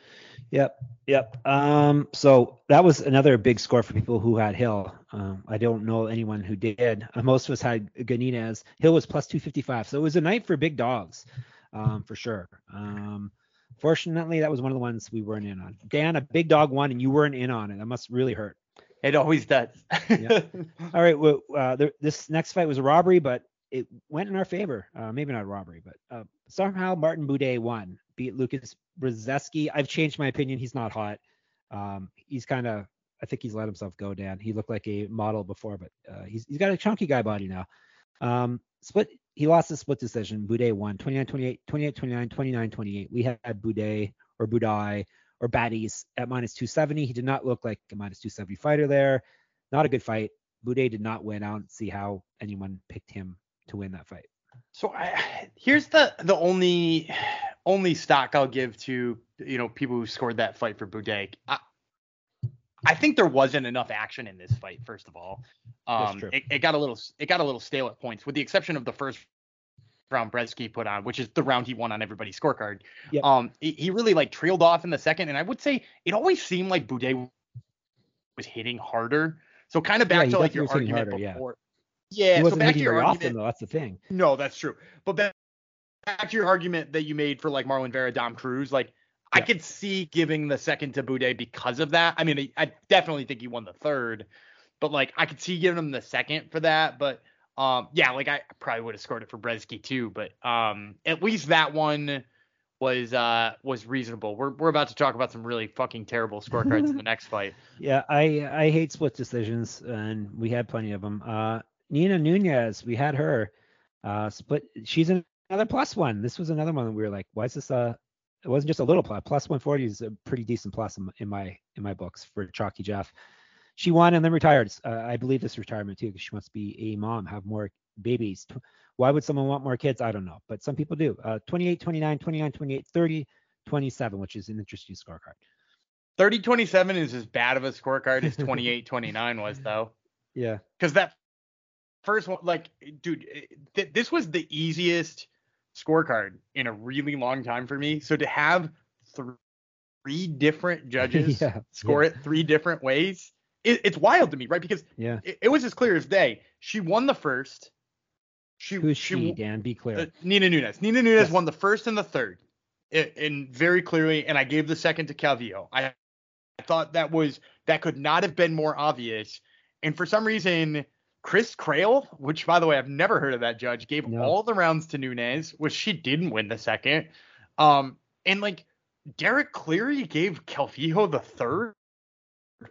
Yep. Yep. Um, so that was another big score for people who had Hill. Um, I don't know anyone who did. Most of us had Godinez. Hill was plus two fifty-five. So it was a night for big dogs, um, for sure. Um, fortunately, that was one of the ones we weren't in on. Dan, a big dog won, and you weren't in on it. That must really hurt. It always does. Yeah. All right. Well, uh, the, this next fight was a robbery, but it went in our favor. Uh, maybe not robbery, but uh, somehow Martin Boudet won, beat Lucas Brzeski. I've changed my opinion. He's not hot. Um, he's kind of, I think he's let himself go down. He looked like a model before, but uh, he's he's got a chunky guy body now. Um, split. He lost the split decision. Boudet won twenty-nine twenty-eight, twenty-eight twenty-nine, twenty-nine twenty-eight. We had Boudet or Budai or Baddies at minus two seventy. He did not look like a minus two seventy fighter there. Not a good fight. Boudet did not win. I don't see how anyone picked him to win that fight. So I, here's the the only only stock I'll give to, you know, people who scored that fight for Boudet. I, I think there wasn't enough action in this fight. First of all, um, it, it got a little it got a little stale at points, with the exception of the first round Brzeski put on, which is the round he won on everybody's scorecard. Yep. Um, he, he really like trailed off in the second, and I would say it always seemed like Boudet was hitting harder. So kind of back yeah, to like your argument harder, before. Yeah, yeah he wasn't so back to your argument. Often, though, that's the thing. No, that's true. But back, back to your argument that you made for like Marlon Vera, Dom Cruz, like. I could see giving the second to Boudet because of that. I mean, I definitely think he won the third, but like I could see giving him the second for that. But um, yeah, like I probably would have scored it for Brzeski too. But um, at least that one was uh, was reasonable. We're we're about to talk about some really fucking terrible scorecards in the next fight. Yeah, I I hate split decisions, and we had plenty of them. Uh, Nina Nunez, we had her uh, split. She's another plus one. This was another one that we were like, why is this a It wasn't just a little plus. Plus one forty is a pretty decent plus in, in my in my books for Chalky Jeff. She won and then retired. Uh, I believe this retirement too, because she wants to be a mom, have more babies. Why would someone want more kids? I don't know, but some people do. Uh, twenty-eight twenty-nine, twenty-nine twenty-eight, thirty twenty-seven, which is an interesting scorecard. thirty twenty-seven is as bad of a scorecard as twenty-eight twenty-nine was, though. Yeah. Because that first one, like, dude, th- this was the easiest scorecard in a really long time for me. So to have three different judges yeah, score yeah. it three different ways, it, it's wild to me, right? Because yeah. it, it was as clear as day. She won the first. She, Who's she, she Dan? Be clear. Uh, Nina Nunez. Nina Nunez yes. won the first and the third, it, and very clearly. And I gave the second to Calvillo. I thought that was that could not have been more obvious. And for some reason, Chris Crail, which, by the way, I've never heard of that judge, gave no. all the rounds to Nunez, which she didn't win the second. Um, and, like, Derek Cleary gave Calvillo the third,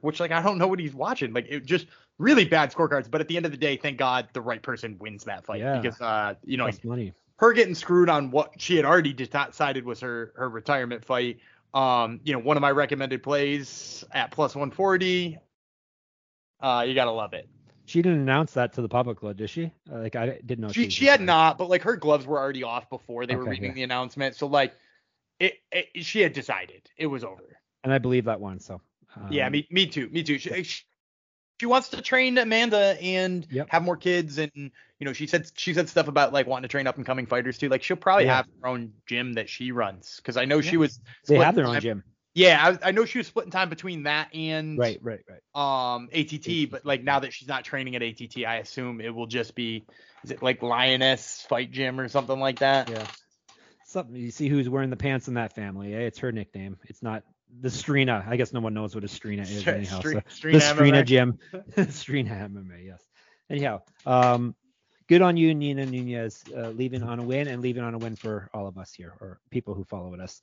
which, like, I don't know what he's watching. Like, it just really bad scorecards. But at the end of the day, thank God the right person wins that fight. Yeah. Because, uh, you know, like, her getting screwed on what she had already decided was her, her retirement fight. Um, you know, one of my recommended plays at plus one forty. Uh, you got to love it. She didn't announce that to the public, though, did she? Like, I didn't know. She, she, she had right. not, but, like, her gloves were already off before they okay, were reading yeah. the announcement. So, like, it, it, she had decided it was over. And I believe that one, so. Um, yeah, me me too. Me too. She, yeah. she, she wants to train Amanda and yep. have more kids. And, you know, she said she said stuff about, like, wanting to train up-and-coming fighters, too. Like, she'll probably yeah. have her own gym that she runs. Because I know yeah. she was. They have their own time. gym. Yeah, I, I know she was splitting time between that and right, right, right. Um, A T T, but like now that she's not training at A T T, I assume it will just be, is it like Lioness Fight Gym or something like that? Yeah, something. You see who's wearing the pants in that family? Eh? It's her nickname. It's not the Strina. I guess no one knows what a Strina is anyhow. So. Strina the Strina M M A. Gym, Strina M M A. Yes. Anyhow, um, good on you, Nina Nunez, uh, leaving on a win and leaving on a win for all of us here or people who follow us.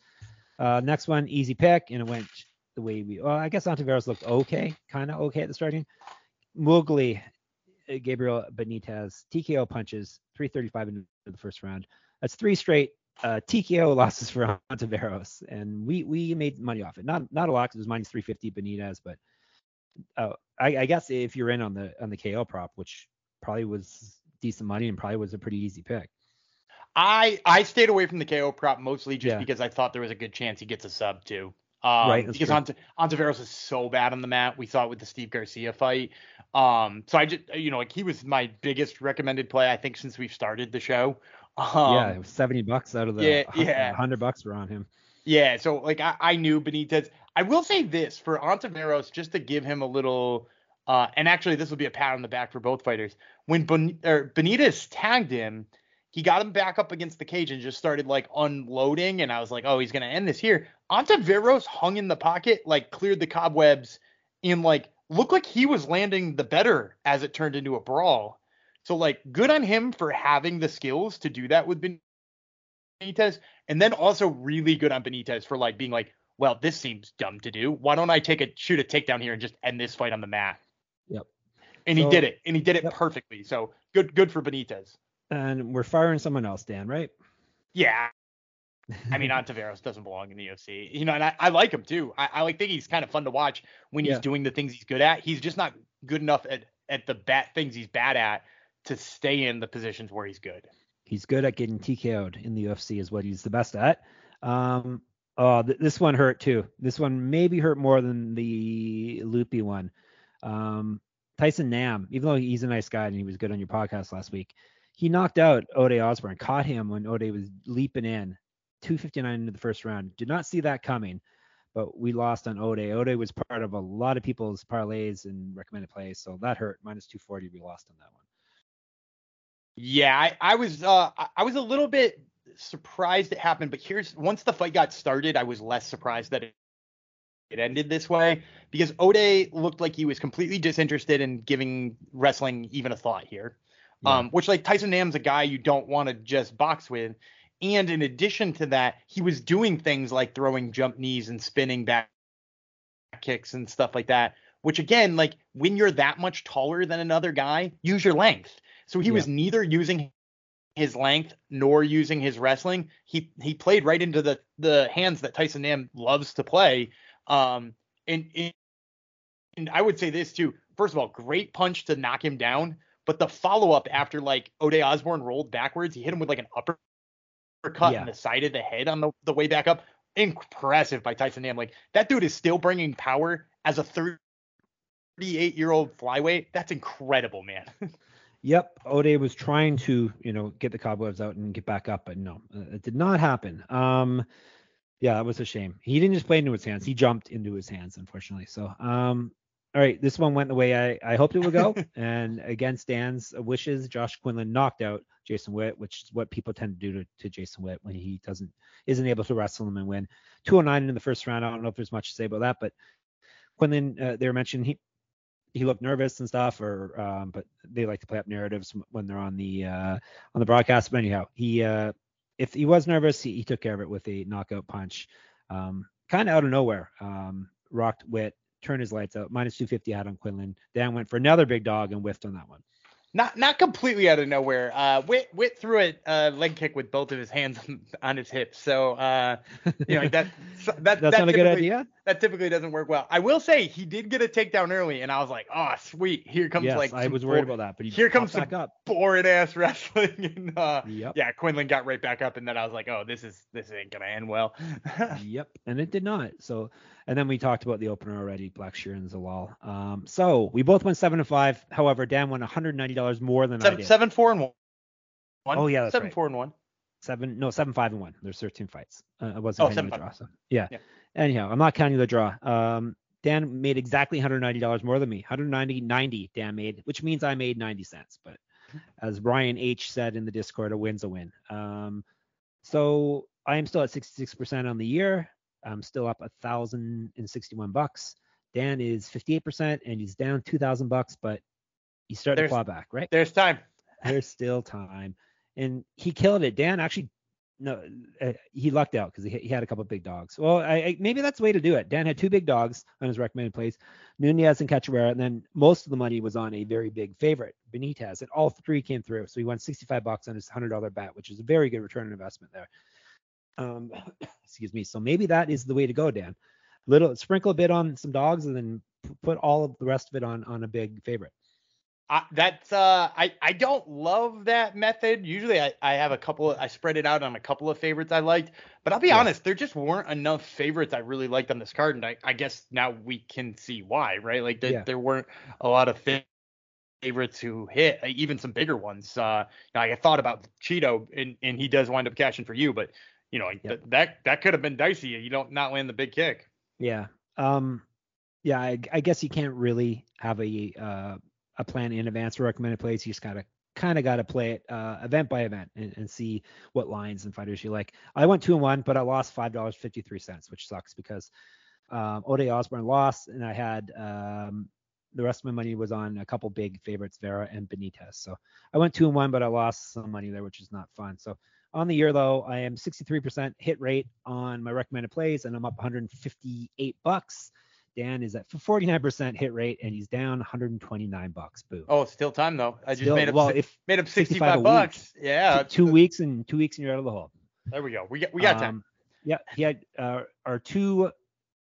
Uh, next one, easy pick, and it went the way we. Well, I guess Ontiveros looked okay, kind of okay at the starting. Mowgli, Gabriel Benitez, T K O punches, three thirty-five into the first round. That's three straight uh, T K O losses for Ontiveros, and we we made money off it. Not not a lot, 'cause it was minus three fifty Benitez, but uh, I, I guess if you're in on the on the K O prop, which probably was decent money and probably was a pretty easy pick. I, I stayed away from the K O prop mostly just yeah. because I thought there was a good chance he gets a sub too. Um, right. Because Ont- Ontiveros is so bad on the mat. We saw it with the Steve Garcia fight. Um, so I just, you know, like he was my biggest recommended play, I think, since we've started the show. Um, yeah. It was seventy bucks out of the yeah, yeah. one hundred bucks were on him. Yeah. So like I, I knew Benitez. I will say this for Ontiveros, just to give him a little, uh, and actually this will be a pat on the back for both fighters. When ben- or Benitez tagged him, he got him back up against the cage and just started, like, unloading, and I was like, oh, he's going to end this here. Ontiveros hung in the pocket, like, cleared the cobwebs, and, like, looked like he was landing the better as it turned into a brawl. So, like, good on him for having the skills to do that with Benitez. And then also really good on Benitez for, like, being like, well, this seems dumb to do. Why don't I take a shoot a takedown here and just end this fight on the mat? Yep. And so, he did it. And he did it yep. perfectly. So good, good for Benitez. And we're firing someone else, Dan, right? Yeah. I mean, Ontiveros doesn't belong in the U F C, you know, and I, I like him too. I, I like think he's kind of fun to watch when he's yeah. doing the things he's good at. He's just not good enough at, at the bad things he's bad at to stay in the positions where he's good. He's good at getting T K O'd in the U F C is what he's the best at. Um, oh, th- this one hurt too. This one maybe hurt more than the loopy one. Um, Tyson Nam, even though he's a nice guy and he was good on your podcast last week, he knocked out Ode Osborne, caught him when Ode was leaping in. two fifty-nine into the first round. Did not see that coming, but we lost on Ode. Ode was part of a lot of people's parlays and recommended plays, so that hurt. minus two forty, we lost on that one. Yeah, I, I was uh, I was a little bit surprised it happened, but here's once the fight got started, I was less surprised that it, it ended this way because Ode looked like he was completely disinterested in giving wrestling even a thought here, yeah. um, which like Tyson Nam's a guy you don't want to just box with. And in addition to that, he was doing things like throwing jump knees and spinning back kicks and stuff like that, which again, like when you're that much taller than another guy, use your length. So he yeah. was neither using his length nor using his wrestling. He he played right into the, the hands that Tyson Nam loves to play. Um, and, and I would say this too. First of all, great punch to knock him down. But the follow-up after like Ode Osborne rolled backwards, he hit him with like an upper. Cut yeah. in the side of the head on the, the way back up. Impressive by Tyson Nam. Like that dude is still bringing power as a thirty-eight year old flyweight. That's incredible, man. Yep. Ode was trying to, you know, get the cobwebs out and get back up, but no, it did not happen. Um, yeah, that was a shame. He didn't just play into his hands. He jumped into his hands, unfortunately. So, um, all right, this one went the way I, I hoped it would go. And against Dan's wishes, Josh Quinlan knocked out Jason Witt, which is what people tend to do to, to Jason Witt when he doesn't isn't able to wrestle him and win. two oh nine in the first round. I don't know if there's much to say about that, but Quinlan, uh, they were mentioning he he looked nervous and stuff, or um, but they like to play up narratives when they're on the uh, on the broadcast. But anyhow, he uh, if he was nervous, he, he took care of it with a knockout punch, um, kind of out of nowhere. Um, rocked Witt. Turn his lights out. minus two fifty out on Quinlan. Dan went for another big dog and whiffed on that one. Not not completely out of nowhere. Uh, Witt, Witt threw a uh, leg kick with both of his hands on his hips. So, uh, you know, that, that, that's that not a good idea. That typically doesn't work well. I will say he did get a takedown early, and I was like, oh, sweet. Here comes yes, like I was worried bo- about that, but he here comes back some up. boring-ass wrestling. And, uh, yep. Yeah, Quinlan got right back up, and then I was like, oh, this is this ain't going to end well. Yep, and it did not. So, and then we talked about the opener already, Blackshear and Zalal. Um, so we both went seven and five. However, Dan won one hundred ninety dollars more than seven, I did. Seven, four, and one. one. Oh yeah, that's seven, right. four, and one. Seven, no, seven, five, and one. There's thirteen fights. Uh, I wasn't oh, counting the draw. So. Yeah. yeah. Anyhow, I'm not counting the draw. Um, Dan made exactly one hundred ninety dollars more than me. one hundred ninety dollars and ninety cents Dan made, which means I made ninety cents. But as Brian H said in the Discord, a win's a win. Um, so I am still at sixty-six percent on the year. I'm still up a thousand and sixty-one bucks. Dan is fifty-eight percent, and he's down two thousand bucks, but he's starting to claw back, right? There's time. There's still time, and he killed it. Dan actually, no, uh, he lucked out because he, he had a couple of big dogs. Well, I, I maybe that's the way to do it. Dan had two big dogs on his recommended plays, Nunez and Cachoeira, and then most of the money was on a very big favorite, Benitez, and all three came through. So he won sixty-five bucks on his hundred dollar bet, which is a very good return on investment there. Um, excuse me. So maybe that is the way to go, Dan. Little sprinkle a bit on some dogs and then p- put all of the rest of it on, on a big favorite. Uh, that's uh, I, I don't love that method. Usually I, I have a couple, of, I spread it out on a couple of favorites I liked, but I'll be yeah. honest, there just weren't enough favorites I really liked on this card. And I, I guess now we can see why, right? Like the, yeah. there weren't a lot of favorites. favorites who hit, even some bigger ones. Uh, I thought about Cheeto, and, and he does wind up cashing for you, but you know, yep. th- that that could have been dicey. You don't not land the big kick. Yeah. Um. Yeah, I, I guess you can't really have a uh, a plan in advance for recommended plays. You just gotta kind of gotta play it uh, event by event and, and see what lines and fighters you like. I went two and one, but I lost five dollars fifty three cents, which sucks because um, Ode Osborne lost, and I had um, the rest of my money was on a couple big favorites, Vera and Benitez. So I went two and one, but I lost some money there, which is not fun. So on the year, though, I am sixty-three percent hit rate on my recommended plays, and I'm up one hundred fifty-eight bucks. Dan is at forty-nine percent hit rate, and he's down one hundred twenty-nine bucks. Boom. Oh, it's still time, though. I just still, made up well, if made up sixty-five bucks. Week, yeah. Two, two the... weeks and two weeks, and you're out of the hole. There we go. We got we got um, time. Yeah, he had uh, our two,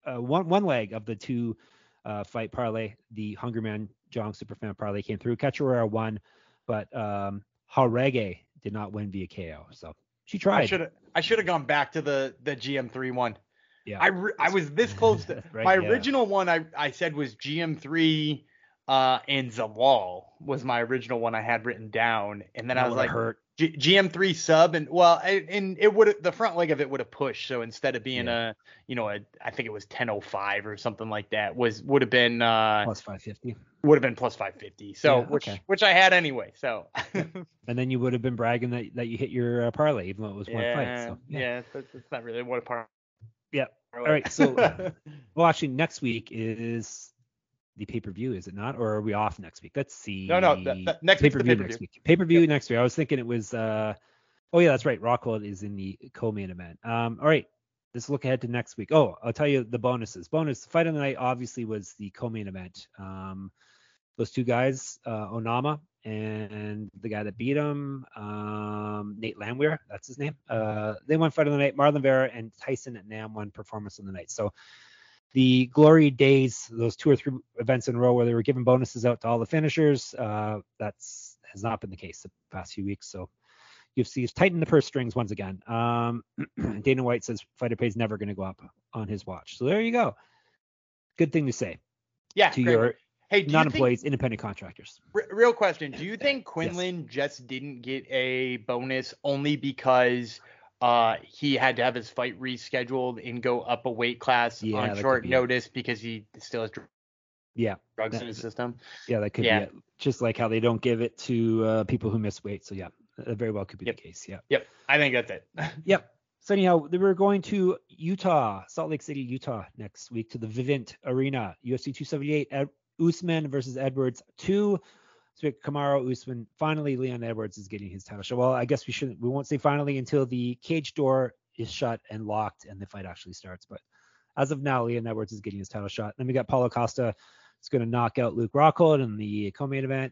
uh, one one leg of the two uh, fight parlay. The Hungerman Jong Superfan parlay came through. Cachoeira won, but um, Jauregui did not win via K O. So she tried. I should have I should have gone back to the the G M three one. Yeah. I re- I was this close to right, my yeah. original one. I, I said was G M three uh, and Zalal was my original one I had written down, and then that I was like hurt. G- G M three sub and well I, and it would the front leg of it would have pushed. So instead of being yeah. a you know a, I think it was ten oh five or something like that was would have been uh, plus five fifty. Would have been plus five fifty. So yeah, which okay. which I had anyway. So and then you would have been bragging that, that you hit your uh, parlay even though it was yeah, one fight. So, yeah, yeah it's, it's not really what a parlay. Yeah. All right. So, uh, well, actually, next week is the pay per view, is it not? Or are we off next week? Let's see. No, no. The, the next pay per view next week. Pay per view yep. next week. I was thinking it was. Uh, oh yeah, that's right. Rockhold is in the co-main event. Um. All right. Let's look ahead to next week. Oh, I'll tell you the bonuses. Bonus fight of the night obviously was the co-main event. Um, those two guys, uh, Onama and the guy that beat him, um, Nate Landwehr, that's his name. Uh, they won fight of the night. Marlon Vera and Tyson at Nam won performance of the night. So the glory days, those two or three events in a row where they were giving bonuses out to all the finishers, uh, that's has not been the case the past few weeks. So U F C has tightened the purse strings once again. Um, Dana White says fighter pay is never going to go up on his watch. So there you go. Good thing to say. Yeah. To great. your Hey, do non-employees, you think, independent contractors. R- real question. Do you think Quinlan yes. just didn't get a bonus only because uh, he had to have his fight rescheduled and go up a weight class yeah, on short be notice it. because he still has dr- yeah, drugs that, in his system? Yeah, that could yeah. be it. Just like how they don't give it to uh, people who miss weight. So, yeah, that very well could be yep. the case. Yeah. Yep. I think that's it. yep. So, anyhow, they were going to Utah, Salt Lake City, Utah next week to the Vivint Arena, U F C two seventy-eight at Usman versus Edwards two. So Kamaru Usman, finally Leon Edwards is getting his title shot. Well, I guess we shouldn't, we won't say finally until the cage door is shut and locked and the fight actually starts. But as of now, Leon Edwards is getting his title shot. Then we got Paulo Costa. It's going to knock out Luke Rockhold in the co-main event.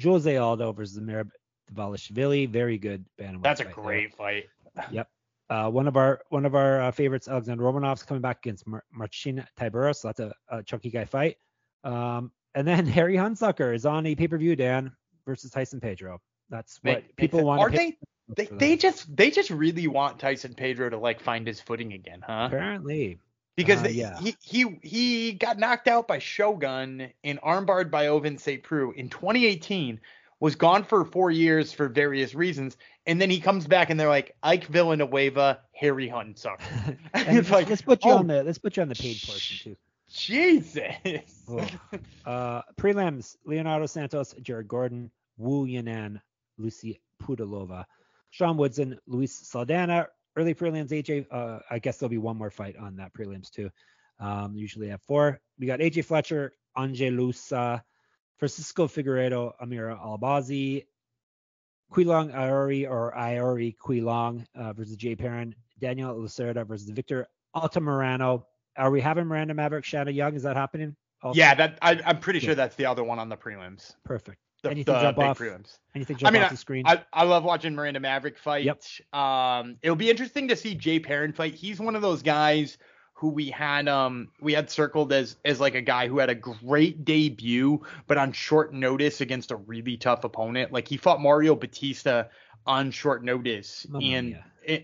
Jose Aldo versus Amir Dvalishvili. Very good bantamweight. That's a fight great there. fight. Yep. Uh, one of our one of our uh, favorites, Alexander Romanov's coming back against Mar- Marcin Tybura. So that's a, a chunky guy fight. Um, and then Harry Hunsucker is on a pay-per-view, Dan, versus Tyson Pedro. That's what they, people want. Are they? They, they just they just really want Tyson Pedro to like find his footing again, huh? Apparently, because uh, they, yeah. he he he got knocked out by Shogun and armbarred by Ovin Saint Preux in twenty eighteen. Was gone for four years for various reasons, and then he comes back, and they're like, Ike Villanueva, Harry Hunsucker. it's like let's put you oh, on the let's put you on the paid sh- portion too. Jesus. oh. uh, prelims: Leonardo Santos, Jared Gordon, Wu Yanan, Lucy Pudilova, Sean Woodson, Luis Saldana. Early prelims: A J. Uh, I guess there'll be one more fight on that prelims too. Um, usually have four. We got A J Fletcher, Angelusa, Francisco Figueiredo, Amira Albazi, Quilong Iori or Iori Quilong uh, versus Jay Perrin, Daniel Lacerda versus Victor Altamirano. Are we having Miranda Maverick, Shanna Young? Is that happening? Also? Yeah, that I, I'm pretty yeah. sure that's the other one on the prelims. Perfect. The, anything the jump off? Prelims. Anything jump I mean, off the screen? I, I love watching Miranda Maverick fight. Yep. Um, it'll be interesting to see Jay Perrin fight. He's one of those guys who we had um we had circled as as like a guy who had a great debut, but on short notice against a really tough opponent. Like he fought Mario Batista on short notice oh, and. Yeah.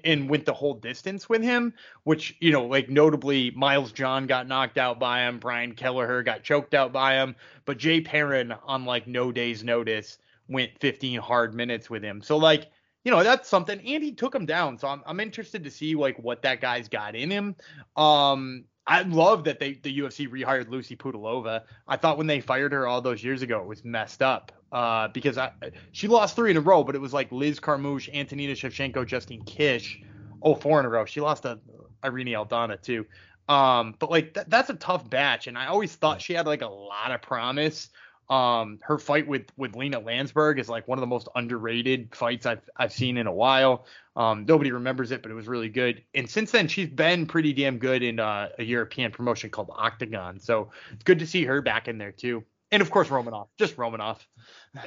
and went the whole distance with him, which, you know, like notably Miles John got knocked out by him. Brian Kelleher got choked out by him, but Jay Perrin on like no day's notice went fifteen hard minutes with him. So like, you know, that's something, and he took him down. So I'm, I'm interested to see like what that guy's got in him. Um, I love that they, the U F C rehired Lucy Pudilova. I thought when they fired her all those years ago, it was messed up uh, because I, she lost three in a row, but it was like Liz Carmouche, Antonina Shevchenko, Justine Kish. Oh, four in a row. She lost to Irene Aldana too. Um, but like th- that's a tough batch, and I always thought she had like a lot of promise. Um, her fight with with Lena Landsberg is like one of the most underrated fights I've I've seen in a while. Um, nobody remembers it, but it was really good. And since then, she's been pretty damn good in uh, a European promotion called Octagon. So it's good to see her back in there too. And of course, Romanoff, just Romanoff.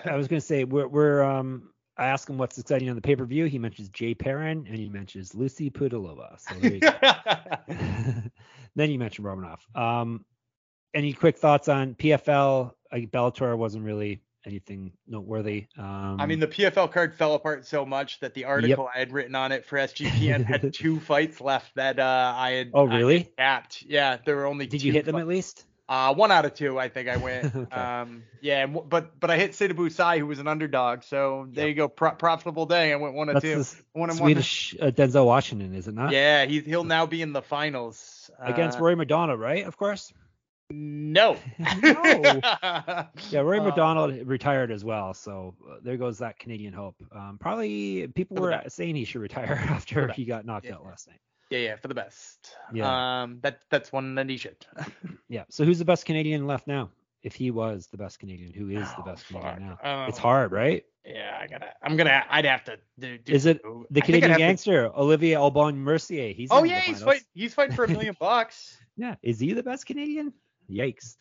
I was gonna say we're we're um. I asked him what's exciting on the pay-per-view. He mentions Jay Perrin, and he mentions Lucy Pudilova. So there you go. Then you mentioned Romanoff. Um, any quick thoughts on P F L? Like Bellator wasn't really anything noteworthy. Um, I mean, the P F L card fell apart so much that the article yep. I had written on it for S G P N had two fights left that uh, I had. Oh, really? I had capped. Yeah, there were only. Did two you hit them fights. At least? Uh, one out of two, I think I went. okay. Um, yeah, but but I hit Sida Busai, who was an underdog. So there yep. you go, Pro- profitable day. I went one out of two. One and Swedish one. Uh, Denzel Washington, is it not? Yeah, he, he'll now be in the finals uh, against Rory Madonna, right? Of course. No. no. Yeah, Rory um, Madonna retired as well. So there goes that Canadian hope. Um, probably people were saying he should retire after he got knocked yeah. out last night. Yeah, yeah, for the best. Yeah. Um, that that's one that he should. yeah. So who's the best Canadian left now? If he was the best Canadian, who is oh, the best fuck. Canadian now? Um, it's hard, right? Yeah, I gotta. I'm gonna. I'd have to. Do, do, is it the I Canadian gangster to... Olivier Aubin Mercier? He's. Oh yeah, he's fighting. He's fighting for a million bucks. Yeah. Is he the best Canadian? Yikes.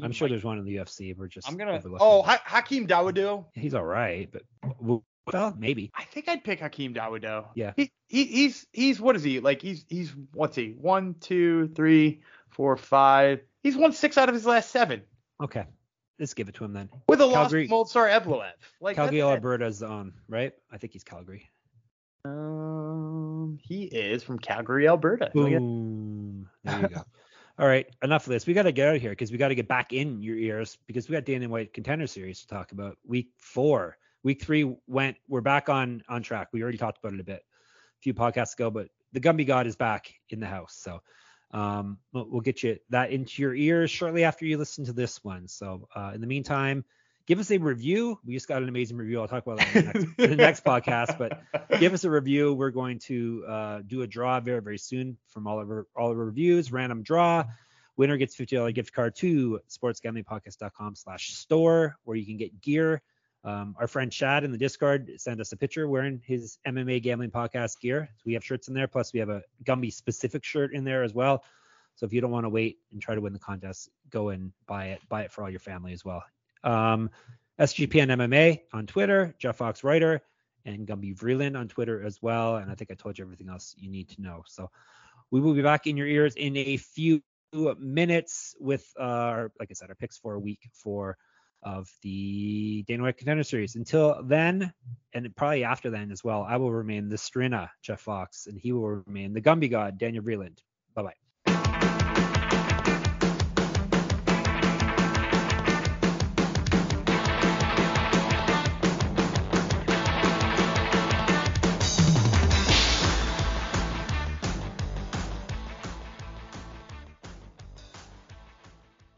I'm sure there's one in the U F C. We're just. I'm gonna. Oh, ha- Hakeem Dawodu. He's all right, but. We'll, Well, maybe. I think I'd pick Hakeem Dawodu. Yeah. He, he he's he's what is he like? He's he's what's he? One, two, three, four, five. He's won six out of his last seven. Okay, let's give it to him then. With a Calgary, loss from Moldsar Evloev. Like Calgary, Alberta's on, right? I think he's Calgary. Um, he is from Calgary, Alberta. Boom. There you go. All right, enough of this. We got to get out of here because we got to get back in your ears because we got Dana White Contender Series to talk about week four. Week three went, we're back on, on track. We already talked about it a bit, a few podcasts ago, but the Gumby God is back in the house. So um, we'll get you that into your ears shortly after you listen to this one. So uh, in the meantime, give us a review. We just got an amazing review. I'll talk about that in the next, in the next podcast, but give us a review. We're going to uh, do a draw very, very soon from all of our, all of our reviews, random draw. Winner gets a fifty dollars gift card to sportsgamblingpodcast.com slash store, where you can get gear. Um, our friend Chad in the Discord sent us a picture wearing his M M A Gambling Podcast gear. So we have shirts in there. Plus, we have a Gumby-specific shirt in there as well. So if you don't want to wait and try to win the contest, go and buy it. Buy it for all your family as well. Um, S G P N M M A on Twitter, Jeff Fox Writer, and Gumby Vreeland on Twitter as well. And I think I told you everything else you need to know. So we will be back in your ears in a few minutes with, our, like I said, our picks for a week for of the Dana White Contender Series. Until then, and probably after then as well, I will remain the Strina, Jeff Fox, and he will remain the Gumby God, Daniel Vreeland. Bye-bye.